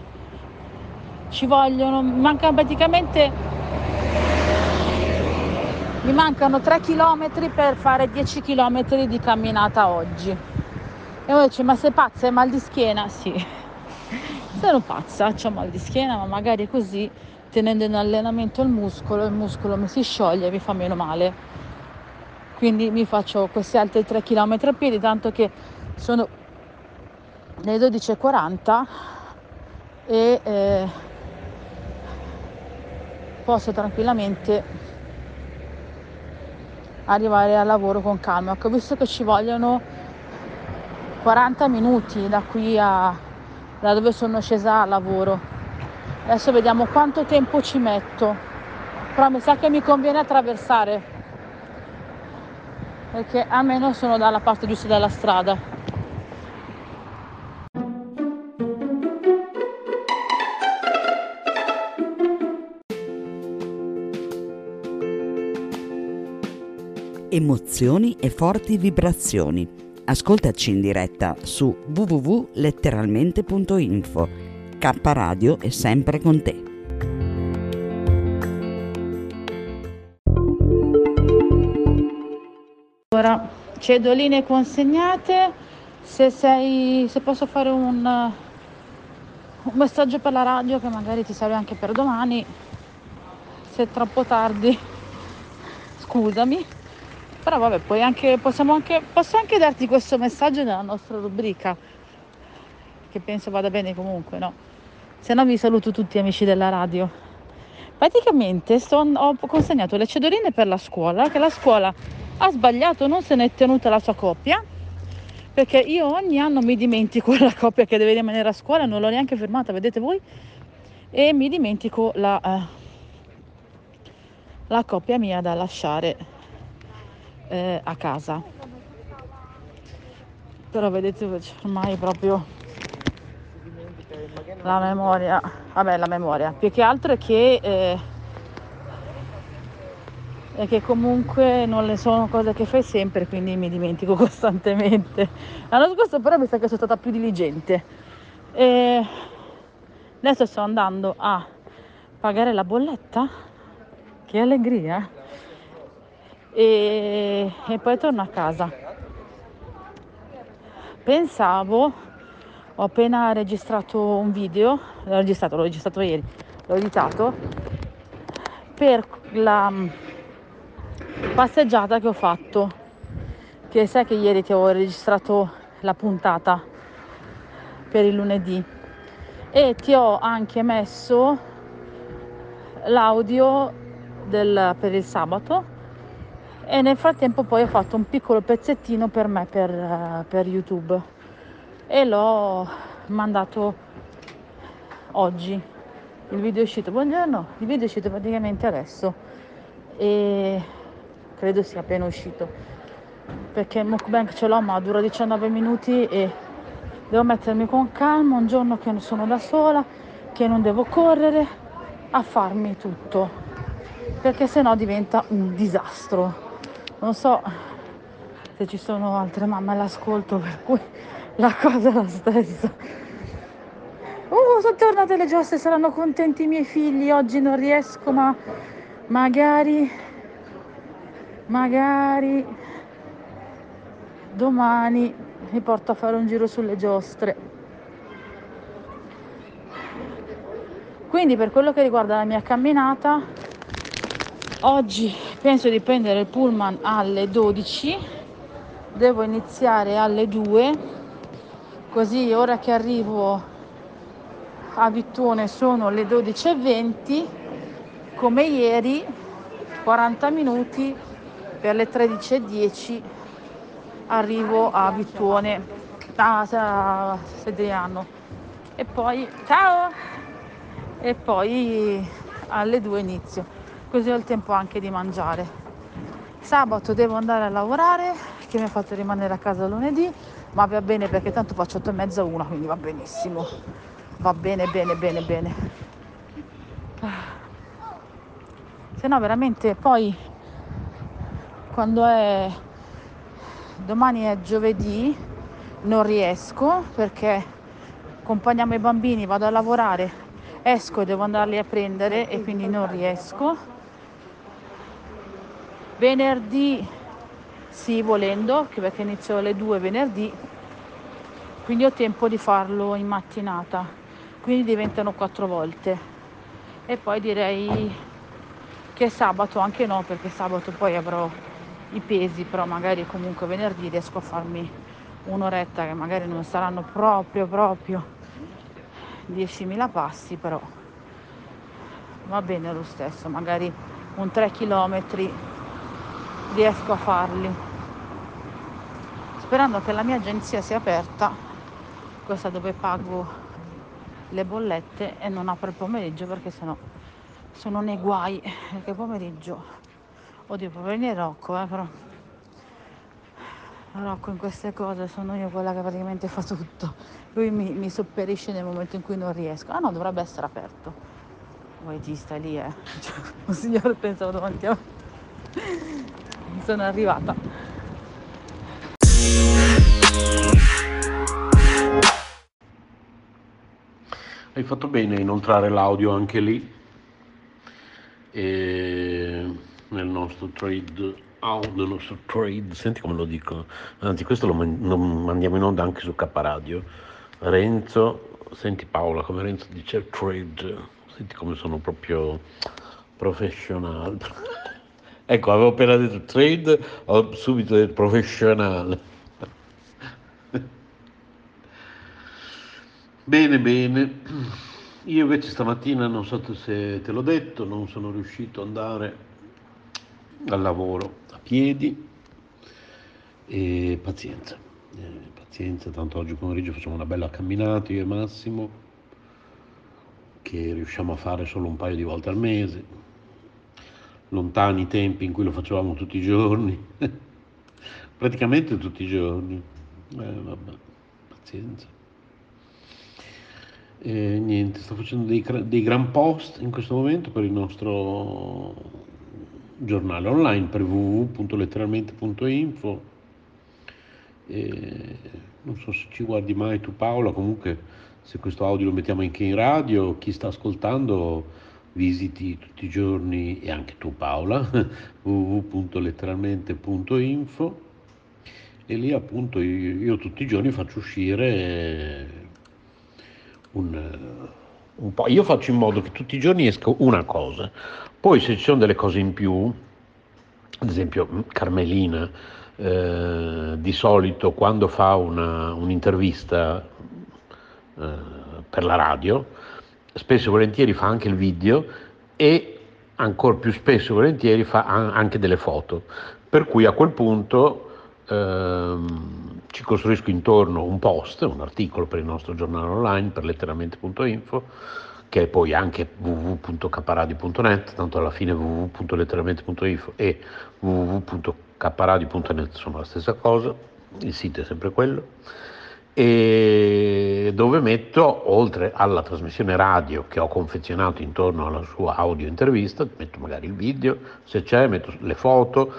mi mancano 3 km per fare 10 km di camminata oggi. E uno dice, ma sei pazza, hai mal di schiena? Sì, sono pazza, ho mal di schiena, ma magari così, tenendo in allenamento il muscolo mi si scioglie e mi fa meno male. Quindi mi faccio questi altri 3 km a piedi, tanto che sono le 12:40 e posso tranquillamente arrivare al lavoro con calma. Ho visto che ci vogliono 40 minuti da qui da dove sono scesa al lavoro. Adesso vediamo quanto tempo ci metto, però mi sa che mi conviene attraversare, perché almeno sono dalla parte giusta della strada. Emozioni e forti vibrazioni. Ascoltaci in diretta su www.letteralmente.info. K Radio è sempre con te. Ora, cedoline consegnate. Se posso fare un messaggio per la radio, che magari ti serve anche per domani, se è troppo tardi scusami. Però vabbè, posso anche darti questo messaggio nella nostra rubrica, che penso vada bene comunque, no? Se no vi saluto tutti, amici della radio. Praticamente ho consegnato le cedoline per la scuola, che la scuola ha sbagliato, non se ne è tenuta la sua copia, perché io ogni anno mi dimentico la copia che deve rimanere a scuola, non l'ho neanche firmata, vedete voi? E mi dimentico la copia mia da lasciare a casa. Però vedete, ormai proprio la memoria, più che altro è che comunque non le sono cose che fai sempre, quindi mi dimentico costantemente. L'anno scorso però mi sa che sono stata più diligente, e adesso sto andando a pagare la bolletta, che allegria! E poi torno a casa. Pensavo Ho appena registrato un video, l'ho registrato ieri, l'ho editato, per la passeggiata che ho fatto, che sai che ieri ti avevo registrato la puntata per il lunedì e ti ho anche messo l'audio per il sabato, e nel frattempo poi ho fatto un piccolo pezzettino per me per YouTube e l'ho mandato oggi. Il video è uscito, buongiorno, il video è uscito praticamente adesso e credo sia appena uscito, perché il mukbang ce l'ho ma dura 19 minuti e devo mettermi con calma un giorno che sono da sola, che non devo correre a farmi tutto, perché sennò diventa un disastro. Non so se ci sono altre mamme all'ascolto per cui la cosa è la stessa. Sono tornate le giostre, saranno contenti i miei figli, oggi non riesco ma magari domani mi porto a fare un giro sulle giostre. Quindi per quello che riguarda la mia camminata, oggi penso di prendere il pullman alle 12, devo iniziare alle 2, così ora che arrivo a Vittuone sono le 12:20, come ieri 40 minuti per le 13:10 arrivo a Vittuone, a Sedriano, e poi ciao, e poi alle 2 inizio, così ho il tempo anche di mangiare. Sabato devo andare a lavorare, che mi ha fatto rimanere a casa lunedì, ma va bene perché tanto faccio 8:30 1, quindi va benissimo, va bene. Se no veramente poi quando è domani è giovedì non riesco, perché accompagniamo i bambini, vado a lavorare, esco e devo andarli a prendere e quindi non riesco. Venerdì sì, volendo, perché inizio alle 2 venerdì, quindi ho tempo di farlo in mattinata, quindi diventano 4 volte. E poi direi che sabato anche no, perché sabato poi avrò i pesi, però magari comunque venerdì riesco a farmi un'oretta, che magari non saranno proprio 10.000 passi, però va bene lo stesso, magari un 3 chilometri riesco a farli, sperando che la mia agenzia sia aperta, questa dove pago le bollette, e non apro il pomeriggio perché sennò sono nei guai, perché pomeriggio, oddio, può venire Rocco, però Rocco in queste cose sono io quella che praticamente fa tutto, lui mi sopperisce nel momento in cui non riesco. Ah no, dovrebbe essere aperto, poi ti sta lì, cioè, un signore pensavo davanti a me. Sono arrivata. Hai fatto bene a inoltrare l'audio anche lì, e nel nostro trade out, nel nostro trade, senti come lo dico, anzi questo lo mandiamo in onda anche su Caparadio. Renzo, senti Paola come Renzo dice trade, senti come sono proprio professional. Ecco, avevo appena detto trade, ho subito detto professionale. Bene. Io invece stamattina, non so se te l'ho detto, non sono riuscito ad andare al lavoro a piedi. E pazienza, tanto oggi pomeriggio facciamo una bella camminata, io e Massimo, che riusciamo a fare solo un paio di volte al mese. Lontani i tempi in cui lo facevamo tutti i giorni, praticamente tutti i giorni, vabbè, pazienza. E niente, sto facendo dei gran post in questo momento per il nostro giornale online, per www.letteralmente.info, e non so se ci guardi mai tu Paola, comunque se questo audio lo mettiamo anche in radio, chi sta ascoltando visiti tutti i giorni, e anche tu Paola, www.letteralmente.info, e lì appunto io tutti i giorni faccio uscire un po'. Io faccio in modo che tutti i giorni esca una cosa, poi se ci sono delle cose in più, ad esempio Carmelina di solito quando fa un'intervista per la radio, spesso e volentieri fa anche il video e ancora più spesso e volentieri fa anche delle foto, per cui a quel punto ci costruisco intorno un post, un articolo per il nostro giornale online, per letteralmente.info, che è poi anche www.caparadio.net, tanto alla fine www.letteralmente.info e www.caparadio.net sono la stessa cosa, il sito è sempre quello, e dove metto, oltre alla trasmissione radio che ho confezionato intorno alla sua audio intervista, metto magari il video, se c'è, metto le foto,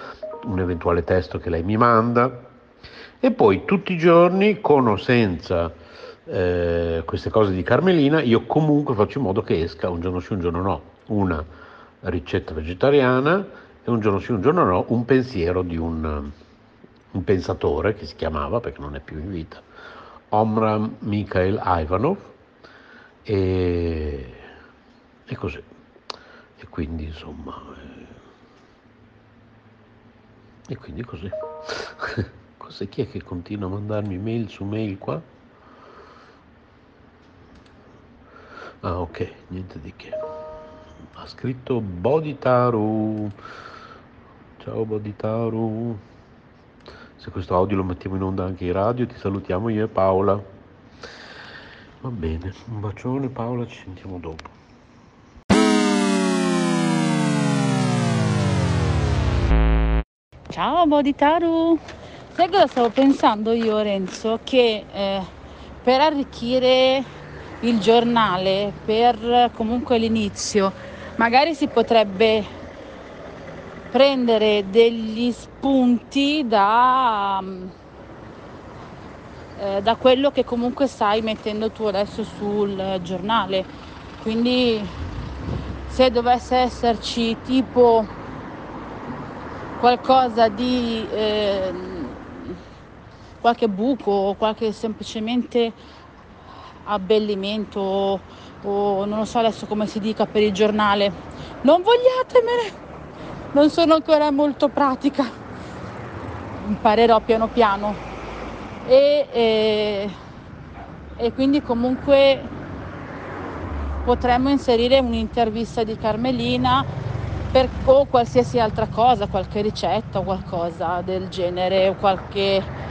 un eventuale testo che lei mi manda, e poi tutti i giorni, con o senza queste cose di Carmelina, io comunque faccio in modo che esca un giorno sì un giorno no una ricetta vegetariana e un giorno sì un giorno no un pensiero di un pensatore che si chiamava, perché non è più in vita, Omram Mikhail Ivanov, e così, e quindi insomma e quindi così. Cos'è, chi è che continua a mandarmi mail su mail qua? Ah, ok, niente di che. Ha scritto Boditaro. Ciao Boditaro. Se questo audio lo mettiamo in onda anche in radio, ti salutiamo io e Paola. Va bene, un bacione Paola, ci sentiamo dopo. Ciao Boditaro. Sai cosa stavo pensando io, Renzo? Che per arricchire il giornale, per comunque l'inizio, magari si potrebbe prendere degli spunti da quello che comunque stai mettendo tu adesso sul giornale. Quindi se dovesse esserci tipo qualcosa di qualche buco o qualche semplicemente abbellimento o non lo so adesso come si dica per il giornale, non vogliatemene, non sono ancora molto pratica, imparerò piano piano e quindi comunque potremmo inserire un'intervista di Carmelina per, o qualsiasi altra cosa, qualche ricetta o qualcosa del genere o qualche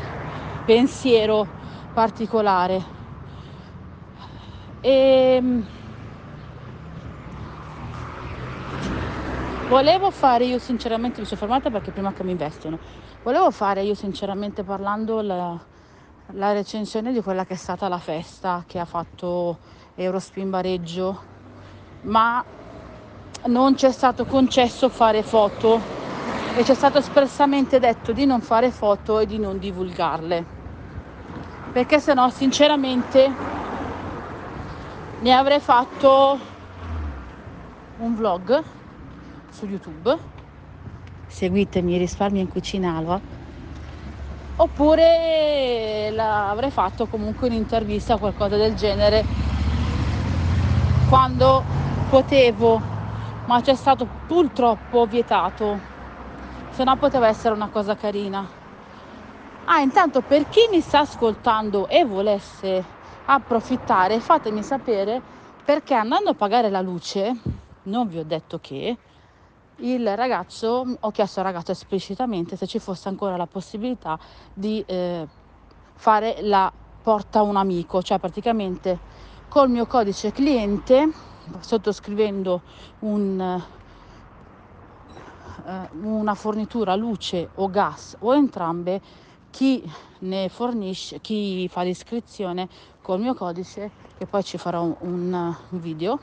pensiero particolare. E volevo fare io sinceramente, mi sono fermata perché prima che mi investono, volevo fare io sinceramente parlando la recensione di quella che è stata la festa che ha fatto Eurospin Bareggio, ma non c'è stato concesso fare foto e c'è stato espressamente detto di non fare foto e di non divulgarle, perché sennò sinceramente ne avrei fatto un vlog su YouTube, seguitemi Risparmio in Cucina Alva, oppure avrei fatto comunque un'intervista o qualcosa del genere quando potevo, ma c'è stato purtroppo vietato, se no poteva essere una cosa carina. Ah, intanto per chi mi sta ascoltando e volesse approfittare, fatemi sapere, perché andando a pagare la luce, non vi ho detto che il ragazzo, ho chiesto al ragazzo esplicitamente se ci fosse ancora la possibilità di fare la porta a un amico, cioè praticamente col mio codice cliente, sottoscrivendo una fornitura luce o gas o entrambe, chi ne fornisce, chi fa l'iscrizione col mio codice, che poi ci farò un video,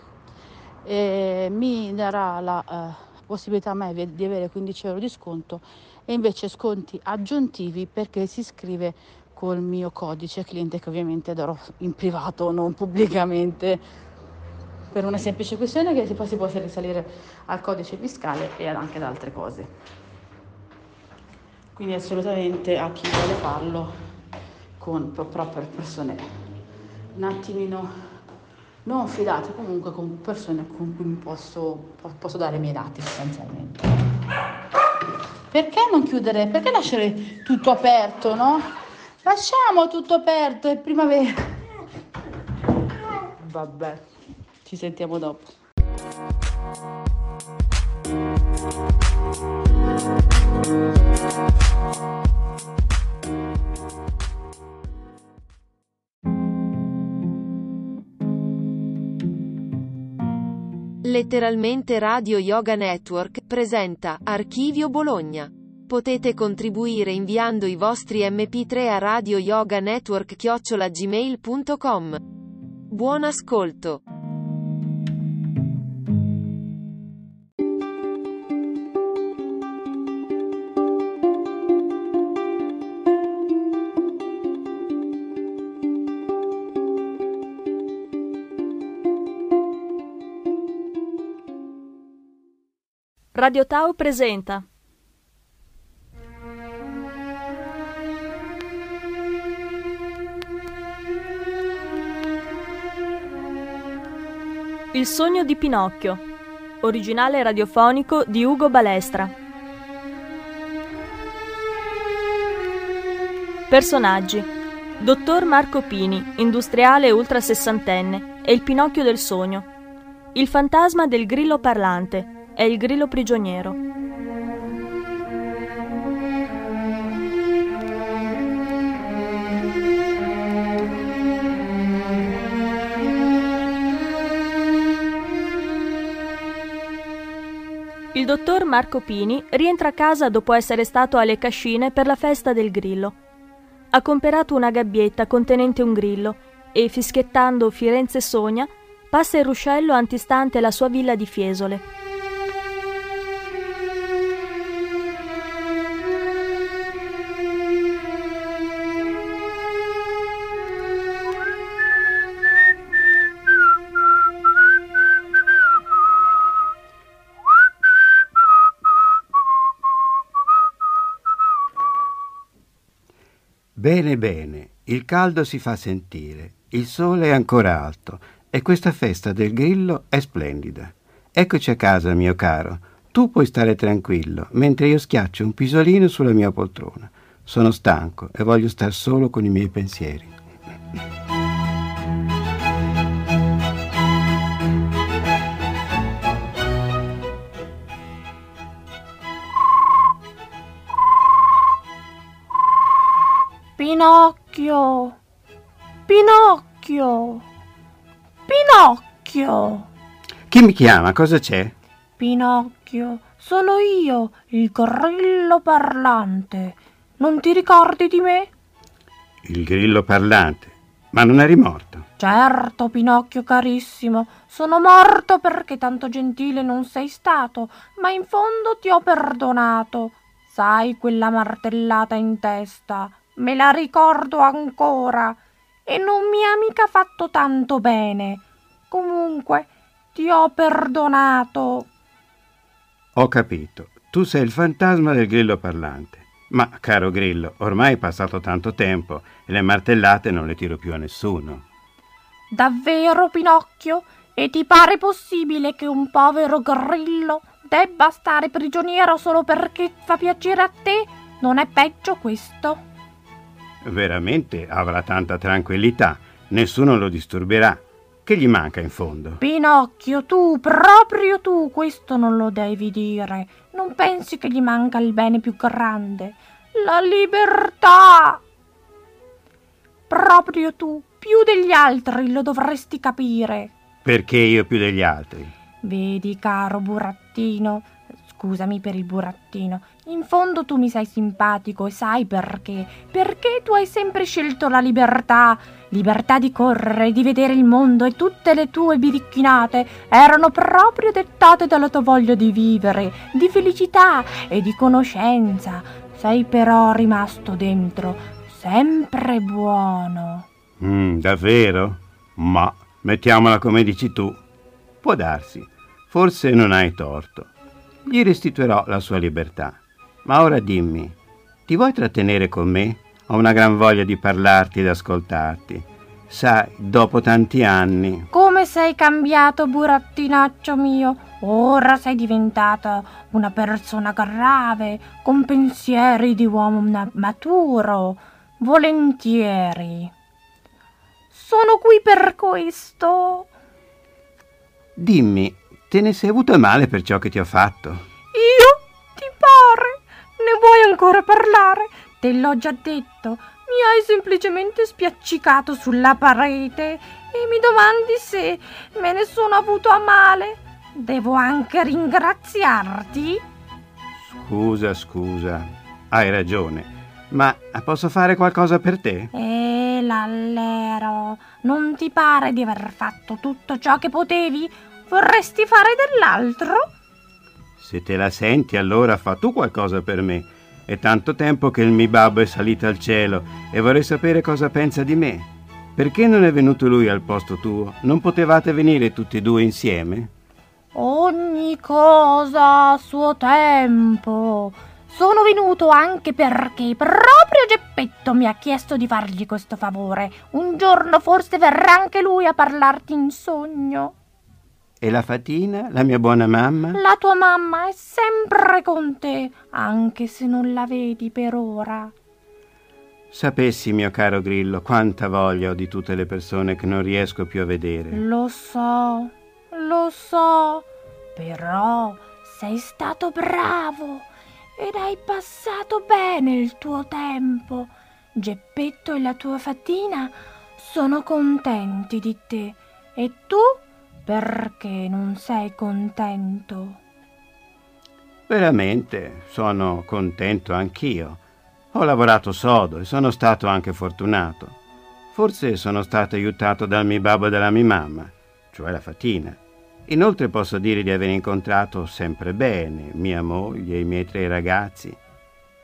e mi darà la possibilità a me di avere 15 euro di sconto e invece sconti aggiuntivi perché si iscrive col mio codice cliente, che ovviamente darò in privato, non pubblicamente, per una semplice questione che poi si possa risalire al codice fiscale e anche ad altre cose. Quindi assolutamente a chi vuole farlo con proprio persone un attimino non fidate comunque con persone con cui mi posso dare i miei dati sostanzialmente. Perché non chiudere? Perché lasciare tutto aperto, no? Lasciamo tutto aperto, è primavera. Vabbè, ci sentiamo dopo. Letteralmente Radio Yoga Network presenta Archivio Bologna. Potete contribuire inviando i vostri MP3 a radioyoganetwork@gmail.com. Buon ascolto. Radio Tau presenta Il sogno di Pinocchio, originale radiofonico di Ugo Balestra. Personaggi: Dottor Marco Pini, industriale ultra sessantenne, è il Pinocchio del sogno. Il fantasma del grillo parlante è il grillo prigioniero. Il dottor Marco Pini rientra a casa dopo essere stato alle cascine per la festa del grillo. Ha comperato una gabbietta contenente un grillo e, fischiettando Firenze sogna, passa il ruscello antistante la sua villa di Fiesole. Bene, bene, il caldo si fa sentire, il sole è ancora alto e questa festa del grillo è splendida. Eccoci a casa, mio caro, tu puoi stare tranquillo mentre io schiaccio un pisolino sulla mia poltrona. Sono stanco e voglio star solo con i miei pensieri. Pinocchio, Pinocchio, Pinocchio. Chi mi chiama? Cosa c'è? Pinocchio, sono io, il grillo parlante. Non ti ricordi di me? Il grillo parlante? Ma non eri morto? Certo, Pinocchio carissimo, sono morto perché tanto gentile non sei stato, ma in fondo ti ho perdonato. Sai quella martellata in testa? Me la ricordo ancora e non mi ha mica fatto tanto bene. Comunque, ti ho perdonato. Ho capito. Tu sei il fantasma del grillo parlante. Ma, caro grillo, ormai è passato tanto tempo e le martellate non le tiro più a nessuno. Davvero, Pinocchio? E ti pare possibile che un povero grillo debba stare prigioniero solo perché fa piacere a te? Non è peggio questo? Veramente avrà tanta tranquillità, nessuno lo disturberà. Che gli manca in fondo? Pinocchio, tu, proprio tu, questo non lo devi dire. Non pensi che gli manca il bene più grande, la libertà? Proprio tu, più degli altri, lo dovresti capire. Perché io più degli altri? Vedi, caro burattino, scusami per il burattino, in fondo tu mi sei simpatico e sai perché. Perché tu hai sempre scelto la libertà. Libertà di correre, di vedere il mondo, e tutte le tue birichinate erano proprio dettate dalla tua voglia di vivere, di felicità e di conoscenza. Sei però rimasto dentro, sempre buono. Davvero? Ma mettiamola come dici tu. Può darsi, forse non hai torto. Gli restituirò la sua libertà. Ma ora dimmi, ti vuoi trattenere con me? Ho una gran voglia di parlarti ed ascoltarti. sai, dopo tanti anni. Come sei cambiato, burattinaccio mio. Ora sei diventata una persona grave, con pensieri di uomo maturo. Volentieri. Sono qui per questo. Dimmi, te ne sei avuto male per ciò che ti ho fatto? Io? Ti pare? Ne vuoi ancora parlare? Te l'ho già detto. Mi hai semplicemente spiaccicato sulla parete e mi domandi se me ne sono avuto a male. Devo anche ringraziarti? Scusa, hai ragione. Ma posso fare qualcosa per te? Lallero, non ti pare di aver fatto tutto ciò che potevi? Vorresti fare dell'altro? Se te la senti, allora fa tu qualcosa per me. È tanto tempo che il mio babbo è salito al cielo e vorrei sapere cosa pensa di me. Perché non è venuto lui al posto tuo? Non potevate venire tutti e due insieme? Ogni cosa a suo tempo. Sono venuto anche perché proprio Geppetto mi ha chiesto di fargli questo favore. Un giorno forse verrà anche lui a parlarti in sogno. E la fatina, la mia buona mamma? La tua mamma è sempre con te, anche se non la vedi per ora. Sapessi, mio caro Grillo, quanta voglia ho di tutte le persone che non riesco più a vedere. Lo so, però sei stato bravo ed hai passato bene il tuo tempo. Geppetto e la tua fatina sono contenti di te e tu... Perché non sei contento? Veramente, sono contento anch'io. Ho lavorato sodo e sono stato anche fortunato. Forse sono stato aiutato dal mio babbo e dalla mia mamma, cioè la fatina. Inoltre posso dire di aver incontrato sempre bene mia moglie e i miei 3 ragazzi.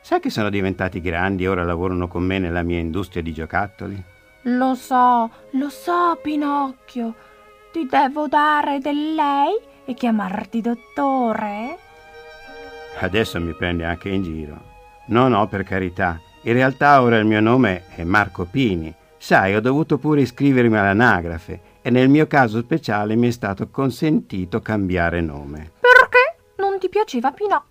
Sai che sono diventati grandi e ora lavorano con me nella mia industria di giocattoli? Lo so, Pinocchio. Ti devo dare del lei e chiamarti dottore? Adesso mi prende anche in giro. No, per carità. In realtà ora il mio nome è Marco Pini. Sai, ho dovuto pure iscrivermi all'anagrafe e nel mio caso speciale mi è stato consentito cambiare nome. Perché? Non ti piaceva Pinocchio?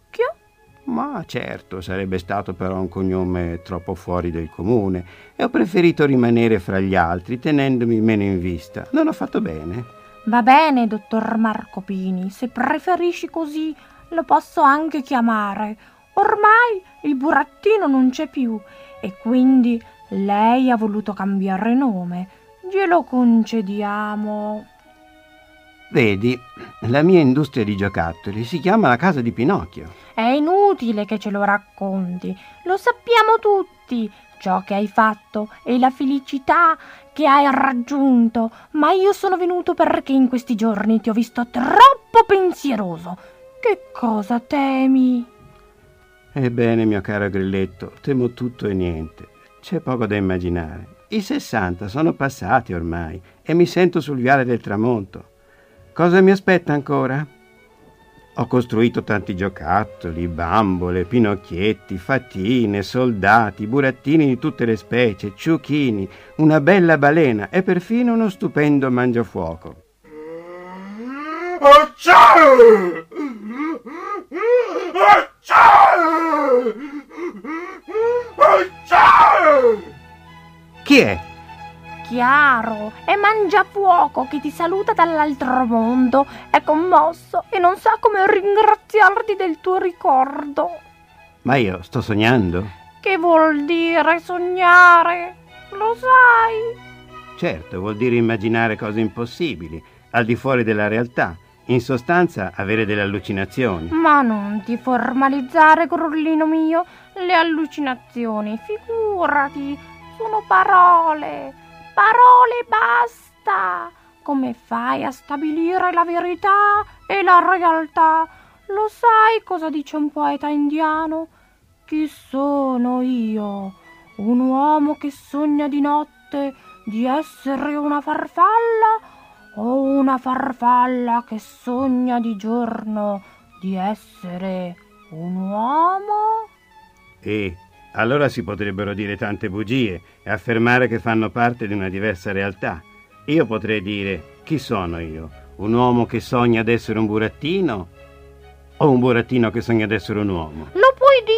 Ma certo, sarebbe stato però un cognome troppo fuori del comune e ho preferito rimanere fra gli altri tenendomi meno in vista. Non ho fatto bene. Va bene, dottor Marco Pini, se preferisci così lo posso anche chiamare. Ormai il burattino non c'è più e quindi lei ha voluto cambiare nome. Glielo concediamo. Vedi, la mia industria di giocattoli si chiama la casa di Pinocchio. È inutile che ce lo racconti, lo sappiamo tutti, ciò che hai fatto e la felicità che hai raggiunto, ma io sono venuto perché in questi giorni ti ho visto troppo pensieroso. Che cosa temi? Ebbene, mio caro Grilletto, temo tutto e niente, c'è poco da immaginare. I 60 sono passati ormai e mi sento sul viale del tramonto. Cosa mi aspetta ancora? Ho costruito tanti giocattoli, bambole, pinocchietti, fatine, soldati, burattini di tutte le specie, ciuchini, una bella balena e perfino uno stupendo mangiafuoco. Chi è? Chiaro, è Mangiafuoco che ti saluta dall'altro mondo, è commosso e non sa come ringraziarti del tuo ricordo. Ma io sto sognando? Che vuol dire sognare? Lo sai? Certo, vuol dire immaginare cose impossibili, al di fuori della realtà, in sostanza avere delle allucinazioni. Ma non ti formalizzare, grullino mio, le allucinazioni, figurati, sono parole... Parole basta! Come fai a stabilire la verità e la realtà? Lo sai cosa dice un poeta indiano? Chi sono io? Un uomo che sogna di notte di essere una farfalla o una farfalla che sogna di giorno di essere un uomo? Allora si potrebbero dire tante bugie e affermare che fanno parte di una diversa realtà. Io potrei dire: chi sono io? Un uomo che sogna ad essere un burattino? O un burattino che sogna ad essere un uomo? Lo puoi dire!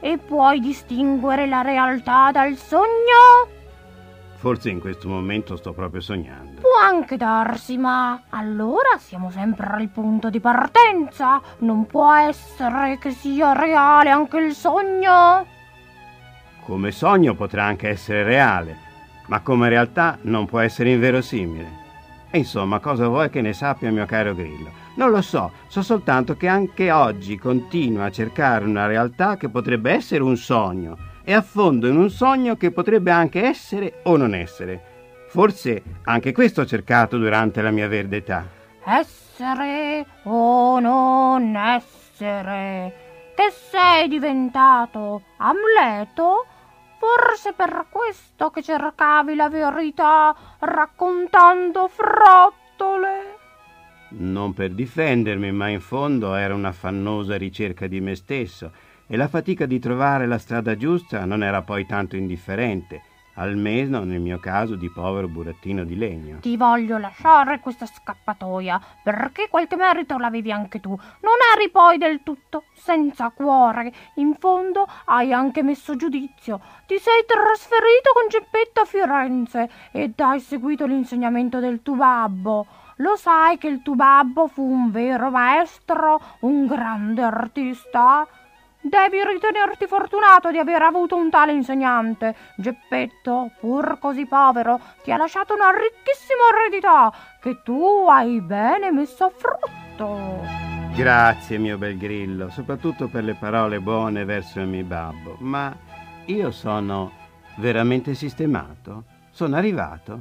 E puoi distinguere la realtà dal sogno? Forse in questo momento sto proprio sognando. Può anche darsi, ma allora siamo sempre al punto di partenza. Non può essere che sia reale anche il sogno. Come sogno potrà anche essere reale, ma come realtà non può essere inverosimile. E insomma, cosa vuoi che ne sappia, mio caro Grillo? Non lo so, so soltanto che anche oggi continua a cercare una realtà che potrebbe essere un sogno, e affondo in un sogno che potrebbe anche essere o non essere. Forse anche questo ho cercato durante la mia verde età. Essere o non essere? Che sei diventato Amleto? Forse per questo che cercavi la verità raccontando frottole. Non per difendermi, ma in fondo era un'affannosa ricerca di me stesso. E la fatica di trovare la strada giusta non era poi tanto indifferente, almeno nel mio caso di povero burattino di legno. Ti voglio lasciare questa scappatoia, perché qualche merito l'avevi anche tu. Non eri poi del tutto senza cuore. In fondo hai anche messo giudizio. Ti sei trasferito con Geppetto a Firenze ed hai seguito l'insegnamento del tuo babbo. Lo sai che il tuo babbo fu un vero maestro, un grande artista? Devi ritenerti fortunato di aver avuto un tale insegnante. Geppetto, pur così povero, ti ha lasciato una ricchissima eredità che tu hai bene messo a frutto. Grazie, mio bel Grillo, soprattutto per le parole buone verso il mio babbo. Ma io sono veramente sistemato? Sono arrivato?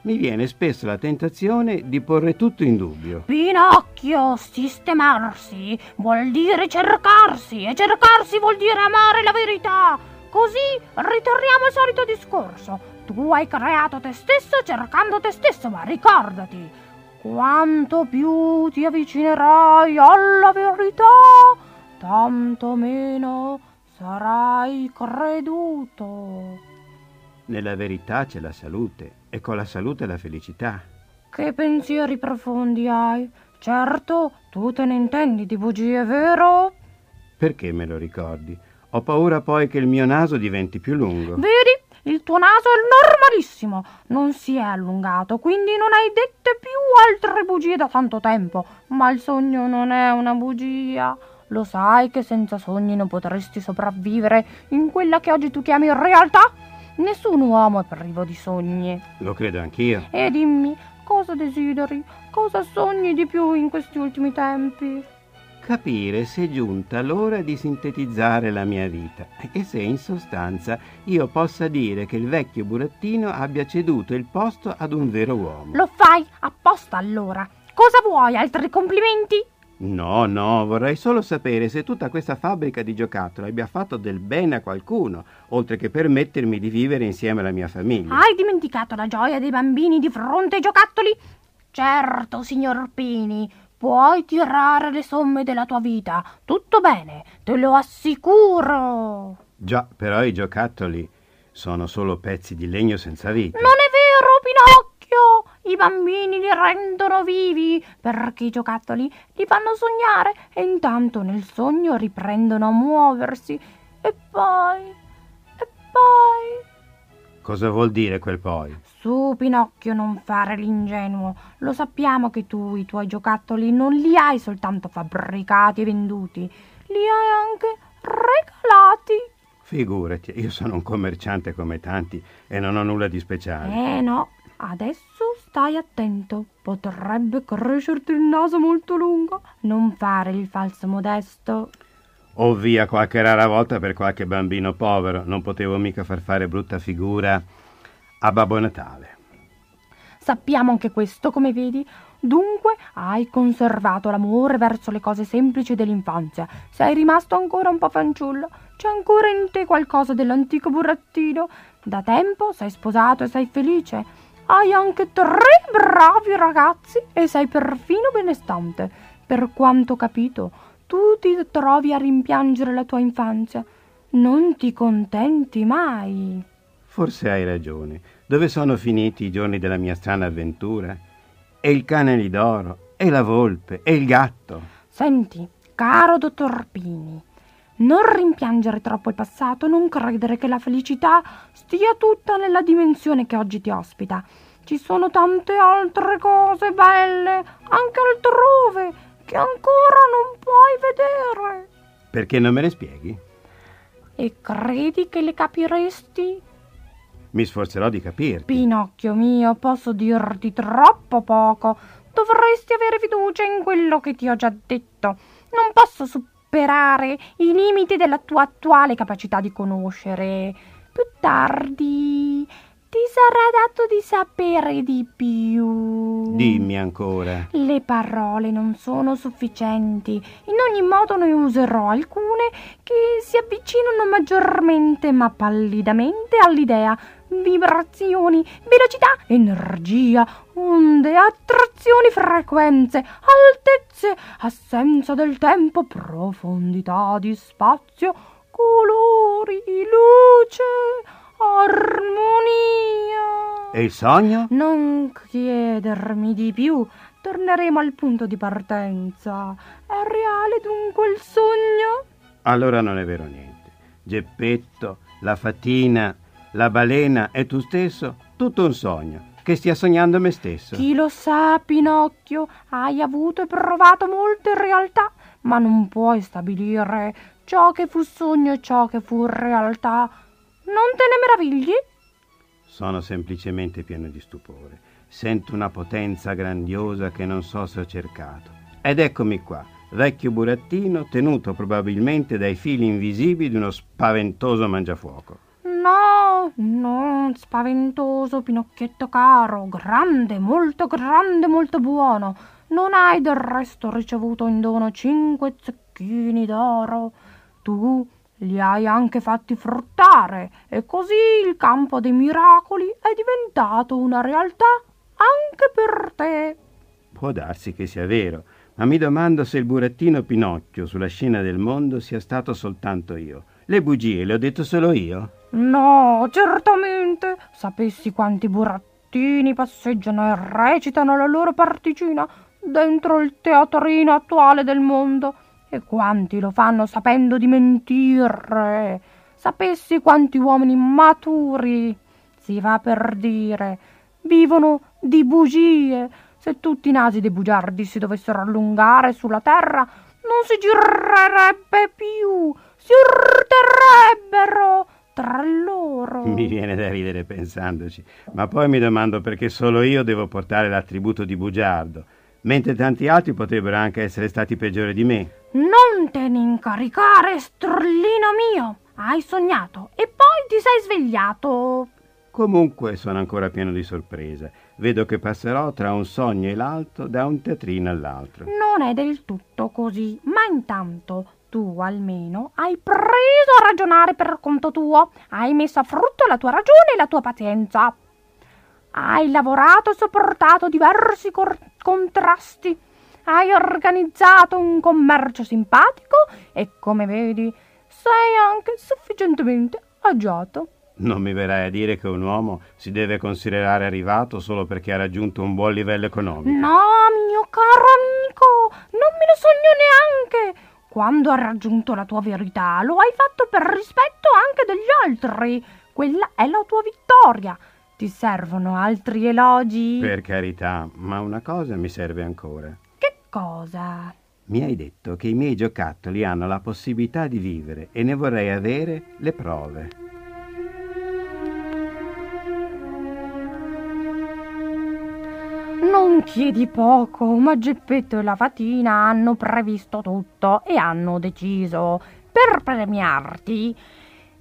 Mi viene spesso la tentazione di porre tutto in dubbio. Pinocchio, sistemarsi vuol dire cercarsi, e cercarsi vuol dire amare la verità. Così ritorniamo al solito discorso. Tu hai creato te stesso cercando te stesso, ma ricordati, quanto più ti avvicinerai alla verità, tanto meno sarai creduto. Nella verità c'è la salute, e con la salute la felicità. Che pensieri profondi hai. Certo, tu te ne intendi di bugie, vero? Perché me lo ricordi? Ho paura poi che il mio naso diventi più lungo. Vedi? Il tuo naso è normalissimo. Non si è allungato, quindi non hai dette più altre bugie da tanto tempo. Ma il sogno non è una bugia. Lo sai che senza sogni non potresti sopravvivere in quella che oggi tu chiami realtà? Nessun uomo è privo di sogni. Lo credo anch'io. E dimmi, cosa desideri? Cosa sogni di più in questi ultimi tempi? Capire se è giunta l'ora di sintetizzare la mia vita e se in sostanza io possa dire che il vecchio burattino abbia ceduto il posto ad un vero uomo. Lo fai apposta allora? Cosa vuoi? Altri complimenti? No, vorrei solo sapere se tutta questa fabbrica di giocattoli abbia fatto del bene a qualcuno, oltre che permettermi di vivere insieme alla mia famiglia. Hai dimenticato la gioia dei bambini di fronte ai giocattoli? Certo, signor Pini, puoi tirare le somme della tua vita. Tutto bene, te lo assicuro. Già, però i giocattoli sono solo pezzi di legno senza vita. Non è vero, Pinocchio! I bambini li rendono vivi, perché i giocattoli li fanno sognare e intanto nel sogno riprendono a muoversi. E poi... Cosa vuol dire quel poi? Su, Pinocchio, non fare l'ingenuo. Lo sappiamo che tu i tuoi giocattoli non li hai soltanto fabbricati e venduti, li hai anche regalati. Figurati, io sono un commerciante come tanti e non ho nulla di speciale. No. Adesso stai attento, potrebbe crescerti il naso molto lungo. Non fare il falso modesto. Oh via, qualche rara volta per qualche bambino povero. Non potevo mica far fare brutta figura a Babbo Natale. Sappiamo anche questo, come vedi. Dunque hai conservato l'amore verso le cose semplici dell'infanzia. Sei rimasto ancora un po' fanciullo. C'è ancora in te qualcosa dell'antico burattino. Da tempo sei sposato e sei felice. Hai anche 3 bravi ragazzi e sei perfino benestante. Per quanto capito, tu ti trovi a rimpiangere la tua infanzia. Non ti contenti mai. Forse hai ragione. Dove sono finiti i giorni della mia strana avventura? E il cane d'oro, e la volpe, e il gatto. Senti, caro dottor Pini, non rimpiangere troppo il passato, non credere che la felicità stia tutta nella dimensione che oggi ti ospita. Ci sono tante altre cose belle, anche altrove, che ancora non puoi vedere. Perché non me le spieghi? E credi che le capiresti? Mi sforzerò di capirti. Pinocchio mio, posso dirti troppo poco. Dovresti avere fiducia in quello che ti ho già detto. Non posso superare i limiti della tua attuale capacità di conoscere. Più tardi ti sarà dato di sapere di più. Dimmi ancora. Le parole non sono sufficienti. In ogni modo ne userò alcune che si avvicinano maggiormente ma pallidamente all'idea. Vibrazioni, velocità, energia, onde, attrazioni, frequenze, altezze, assenza del tempo, profondità di spazio, colori, luce, armonia. E il sogno? Non chiedermi di più, torneremo al punto di partenza. È reale dunque il sogno? Allora non è vero niente. Geppetto, la fatina, la balena e tu stesso, tutto un sogno, che stia sognando me stesso. Chi lo sa, Pinocchio, hai avuto e provato molte realtà, ma non puoi stabilire ciò che fu sogno e ciò che fu realtà. Non te ne meravigli? Sono semplicemente pieno di stupore. Sento una potenza grandiosa che non so se ho cercato. Ed eccomi qua, vecchio burattino, tenuto probabilmente dai fili invisibili di uno spaventoso mangiafuoco. No, non spaventoso, Pinocchietto caro, grande, molto buono. Non hai del resto ricevuto in dono 5 zecchini d'oro. Tu li hai anche fatti fruttare e così il campo dei miracoli è diventato una realtà anche per te. Può darsi che sia vero, ma mi domando se il burattino Pinocchio sulla scena del mondo sia stato soltanto io. Le bugie le ho detto solo io? No, certamente. Sapessi quanti burattini passeggiano e recitano la loro particina dentro il teatrino attuale del mondo e quanti lo fanno sapendo di mentire. Sapessi quanti uomini maturi, si va per dire, vivono di bugie. Se tutti i nasi dei bugiardi si dovessero allungare sulla terra, non si girerebbe più, si urterebbero tra loro. Mi viene da ridere pensandoci, ma poi mi domando perché solo io devo portare l'attributo di bugiardo, mentre tanti altri potrebbero anche essere stati peggiori di me. Non te ne incaricare, strollino mio. Hai sognato e poi ti sei svegliato. Comunque sono ancora pieno di sorpresa. Vedo che passerò tra un sogno e l'altro, da un teatrino all'altro. Non è del tutto così, ma intanto tu almeno hai preso a ragionare per conto tuo, hai messo a frutto la tua ragione e la tua pazienza, hai lavorato e sopportato diversi contrasti, hai organizzato un commercio simpatico e, come vedi, sei anche sufficientemente agiato. Non mi verrai a dire che un uomo si deve considerare arrivato solo perché ha raggiunto un buon livello economico. No, mio caro amico, non me lo sogno neanche. Quando hai raggiunto la tua verità, lo hai fatto per rispetto anche degli altri. Quella è la tua vittoria. Ti servono altri elogi? Per carità, ma una cosa mi serve ancora. Che cosa? Mi hai detto che i miei giocattoli hanno la possibilità di vivere e ne vorrei avere le prove. Non chiedi poco, ma Geppetto e la fatina hanno previsto tutto e hanno deciso, per premiarti,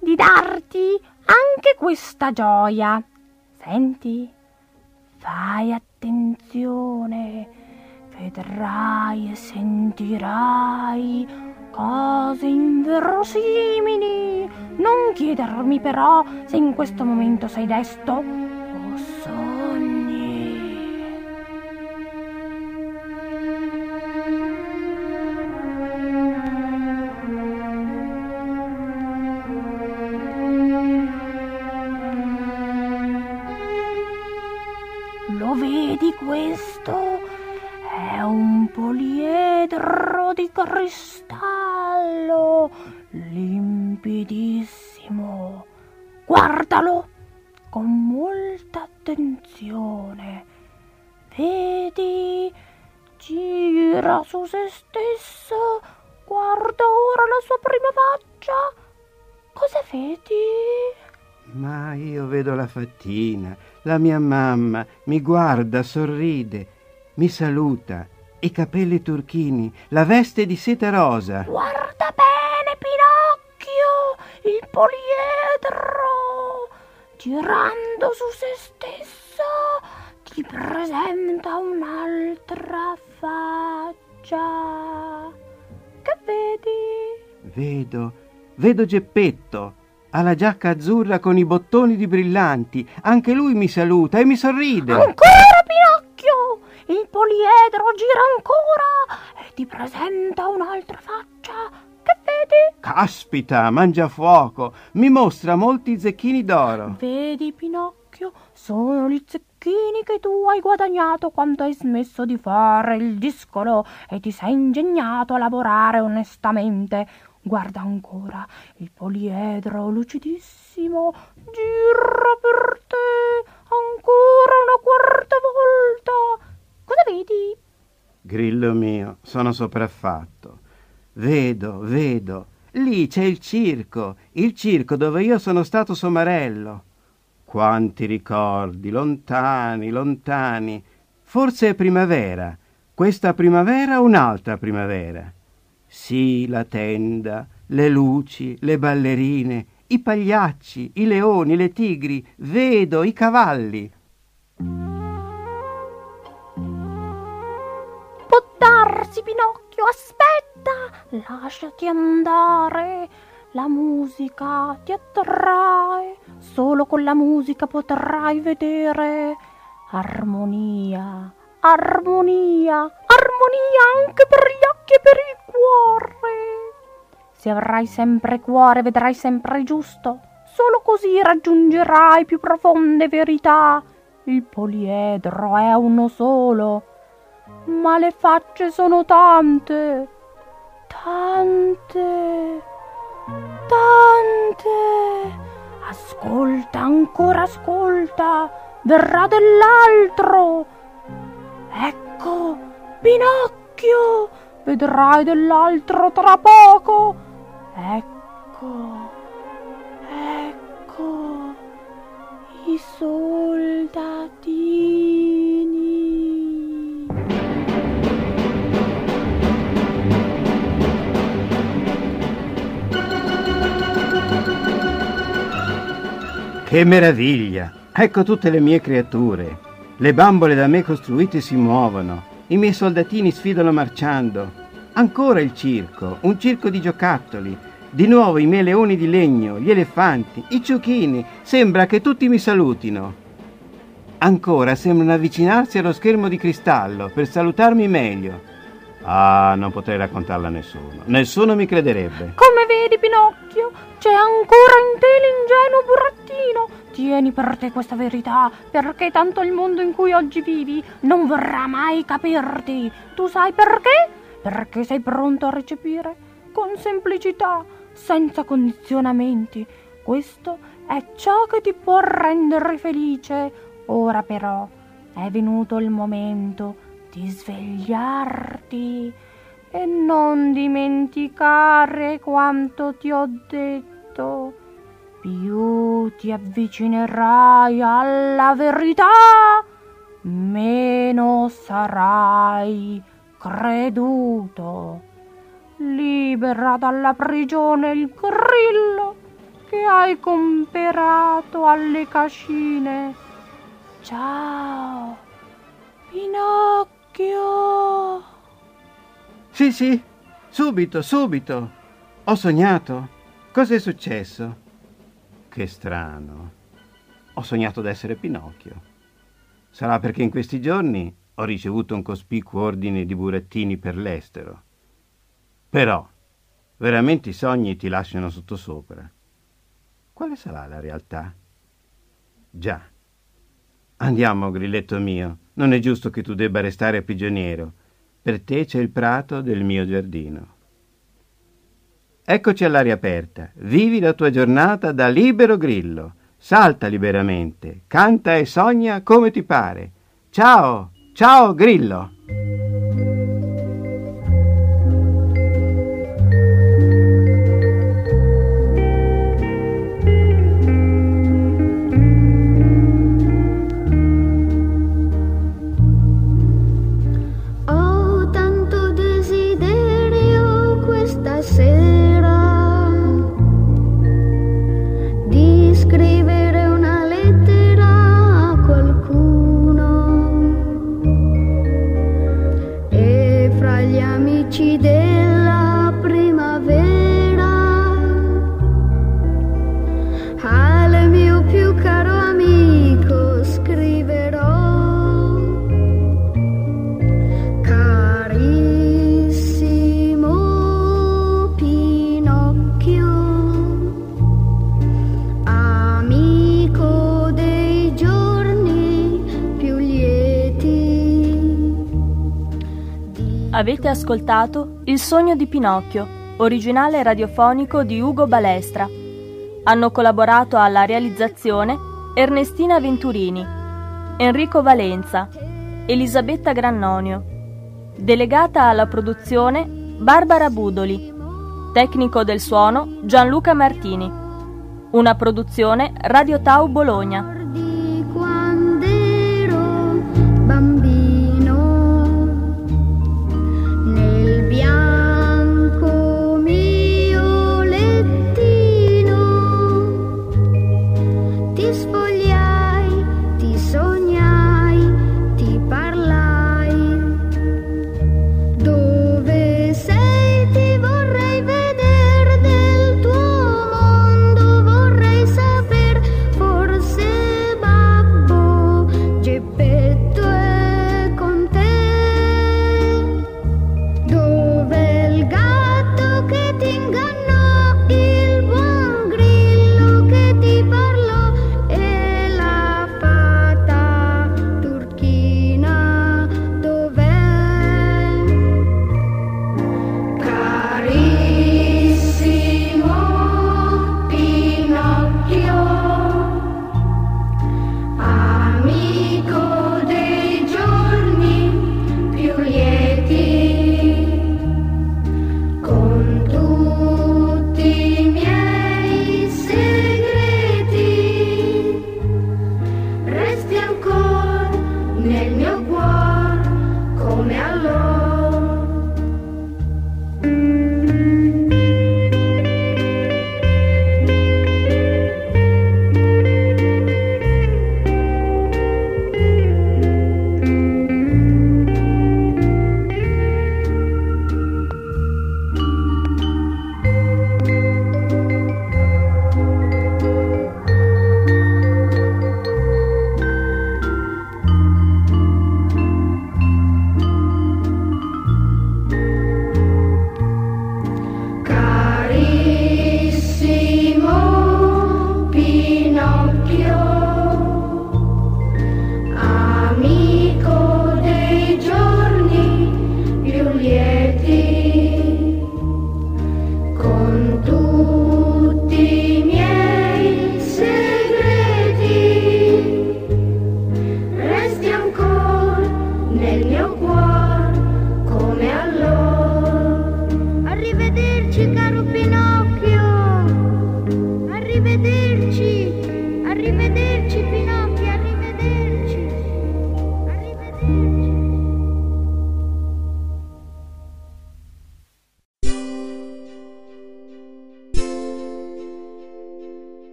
di darti anche questa gioia. Senti, fai attenzione, vedrai e sentirai cose inverosimili. Non chiedermi però se in questo momento sei desto o sogni. questo è un poliedro di cristallo limpidissimo. Guardalo con molta attenzione. Vedi, gira su se stesso. Guarda ora la sua prima faccia. Cosa vedi? Ma io vedo la fattina, la mia mamma, mi guarda, sorride, mi saluta, i capelli turchini, la veste di seta rosa. Guarda bene, Pinocchio, il poliedro, girando su se stesso, ti presenta un'altra faccia. Che vedi? Vedo Geppetto. Ha la giacca azzurra con i bottoni di brillanti. Anche lui mi saluta e mi sorride. Ancora, Pinocchio! Il poliedro gira ancora e ti presenta un'altra faccia. Che vedi? Caspita, mangiafuoco! Mi mostra molti zecchini d'oro. Vedi, Pinocchio, sono gli zecchini che tu hai guadagnato quando hai smesso di fare il discolo e ti sei ingegnato a lavorare onestamente. Guarda ancora, il poliedro lucidissimo gira per te ancora una quarta volta. Cosa vedi? Grillo mio, sono sopraffatto. Vedo. Lì c'è il circo dove io sono stato somarello. Quanti ricordi, lontani. Forse è primavera. Questa primavera o un'altra primavera. Sì, la tenda, le luci, le ballerine, i pagliacci, i leoni, le tigri, vedo i cavalli. Può darsi, Pinocchio, aspetta, lasciati andare. La musica ti attrae, solo con la musica potrai vedere armonia anche per gli occhi e per il cuore. Se avrai sempre cuore, vedrai sempre il giusto. Solo così raggiungerai più profonde verità. Il poliedro è uno solo, ma le facce sono tante. Ascolta, verrà dell'altro. Ecco, Pinocchio, vedrai dell'altro tra poco. Ecco, i soldatini. Che meraviglia! Ecco tutte le mie creature. Le bambole da me costruite si muovono, i miei soldatini sfidano marciando. Ancora il circo, un circo di giocattoli. Di nuovo i miei leoni di legno, gli elefanti, i ciuchini. Sembra che tutti mi salutino. Ancora sembrano avvicinarsi allo schermo di cristallo per salutarmi meglio. Ah, non potrei raccontarla a nessuno. Nessuno mi crederebbe. Come vedi, Pinocchio, c'è ancora in te l'ingenuo burattino. Tieni per te questa verità, perché tanto il mondo in cui oggi vivi non vorrà mai capirti. Tu sai perché? Perché sei pronto a recepire con semplicità, senza condizionamenti. Questo è ciò che ti può rendere felice. Ora però è venuto il momento di svegliarti e non dimenticare quanto ti ho detto. Più ti avvicinerai alla verità, meno sarai creduto. Libera dalla prigione il grillo che hai comperato alle cascine. Ciao, Pinocchio. Sì, subito. Ho sognato. Cosa è successo? Che strano, ho sognato d'essere Pinocchio. Sarà perché in questi giorni ho ricevuto un cospicuo ordine di burattini per l'estero. Però, veramente i sogni ti lasciano sottosopra. Quale sarà la realtà? Già, andiamo, grilletto mio, Non è giusto che tu debba restare prigioniero. Per te c'è il prato del mio giardino. Eccoci all'aria aperta. Vivi la tua giornata da libero grillo. Salta liberamente. Canta e sogna come ti pare. Ciao, ciao grillo! Avete ascoltato Il sogno di Pinocchio, originale radiofonico di Ugo Balestra. Hanno collaborato alla realizzazione Ernestina Venturini, Enrico Valenza, Elisabetta Grannonio. Delegata alla produzione Barbara Budoli. Tecnico del suono Gianluca Martini. Una produzione Radio Tau Bologna.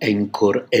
Anchor è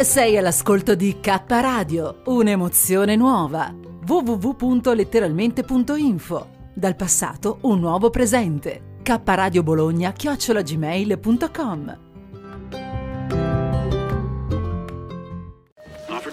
Sei all'ascolto di K Radio, un'emozione nuova. www.letteralmente.info. Dal passato un nuovo presente. kradiobologna@gmail.com. Offer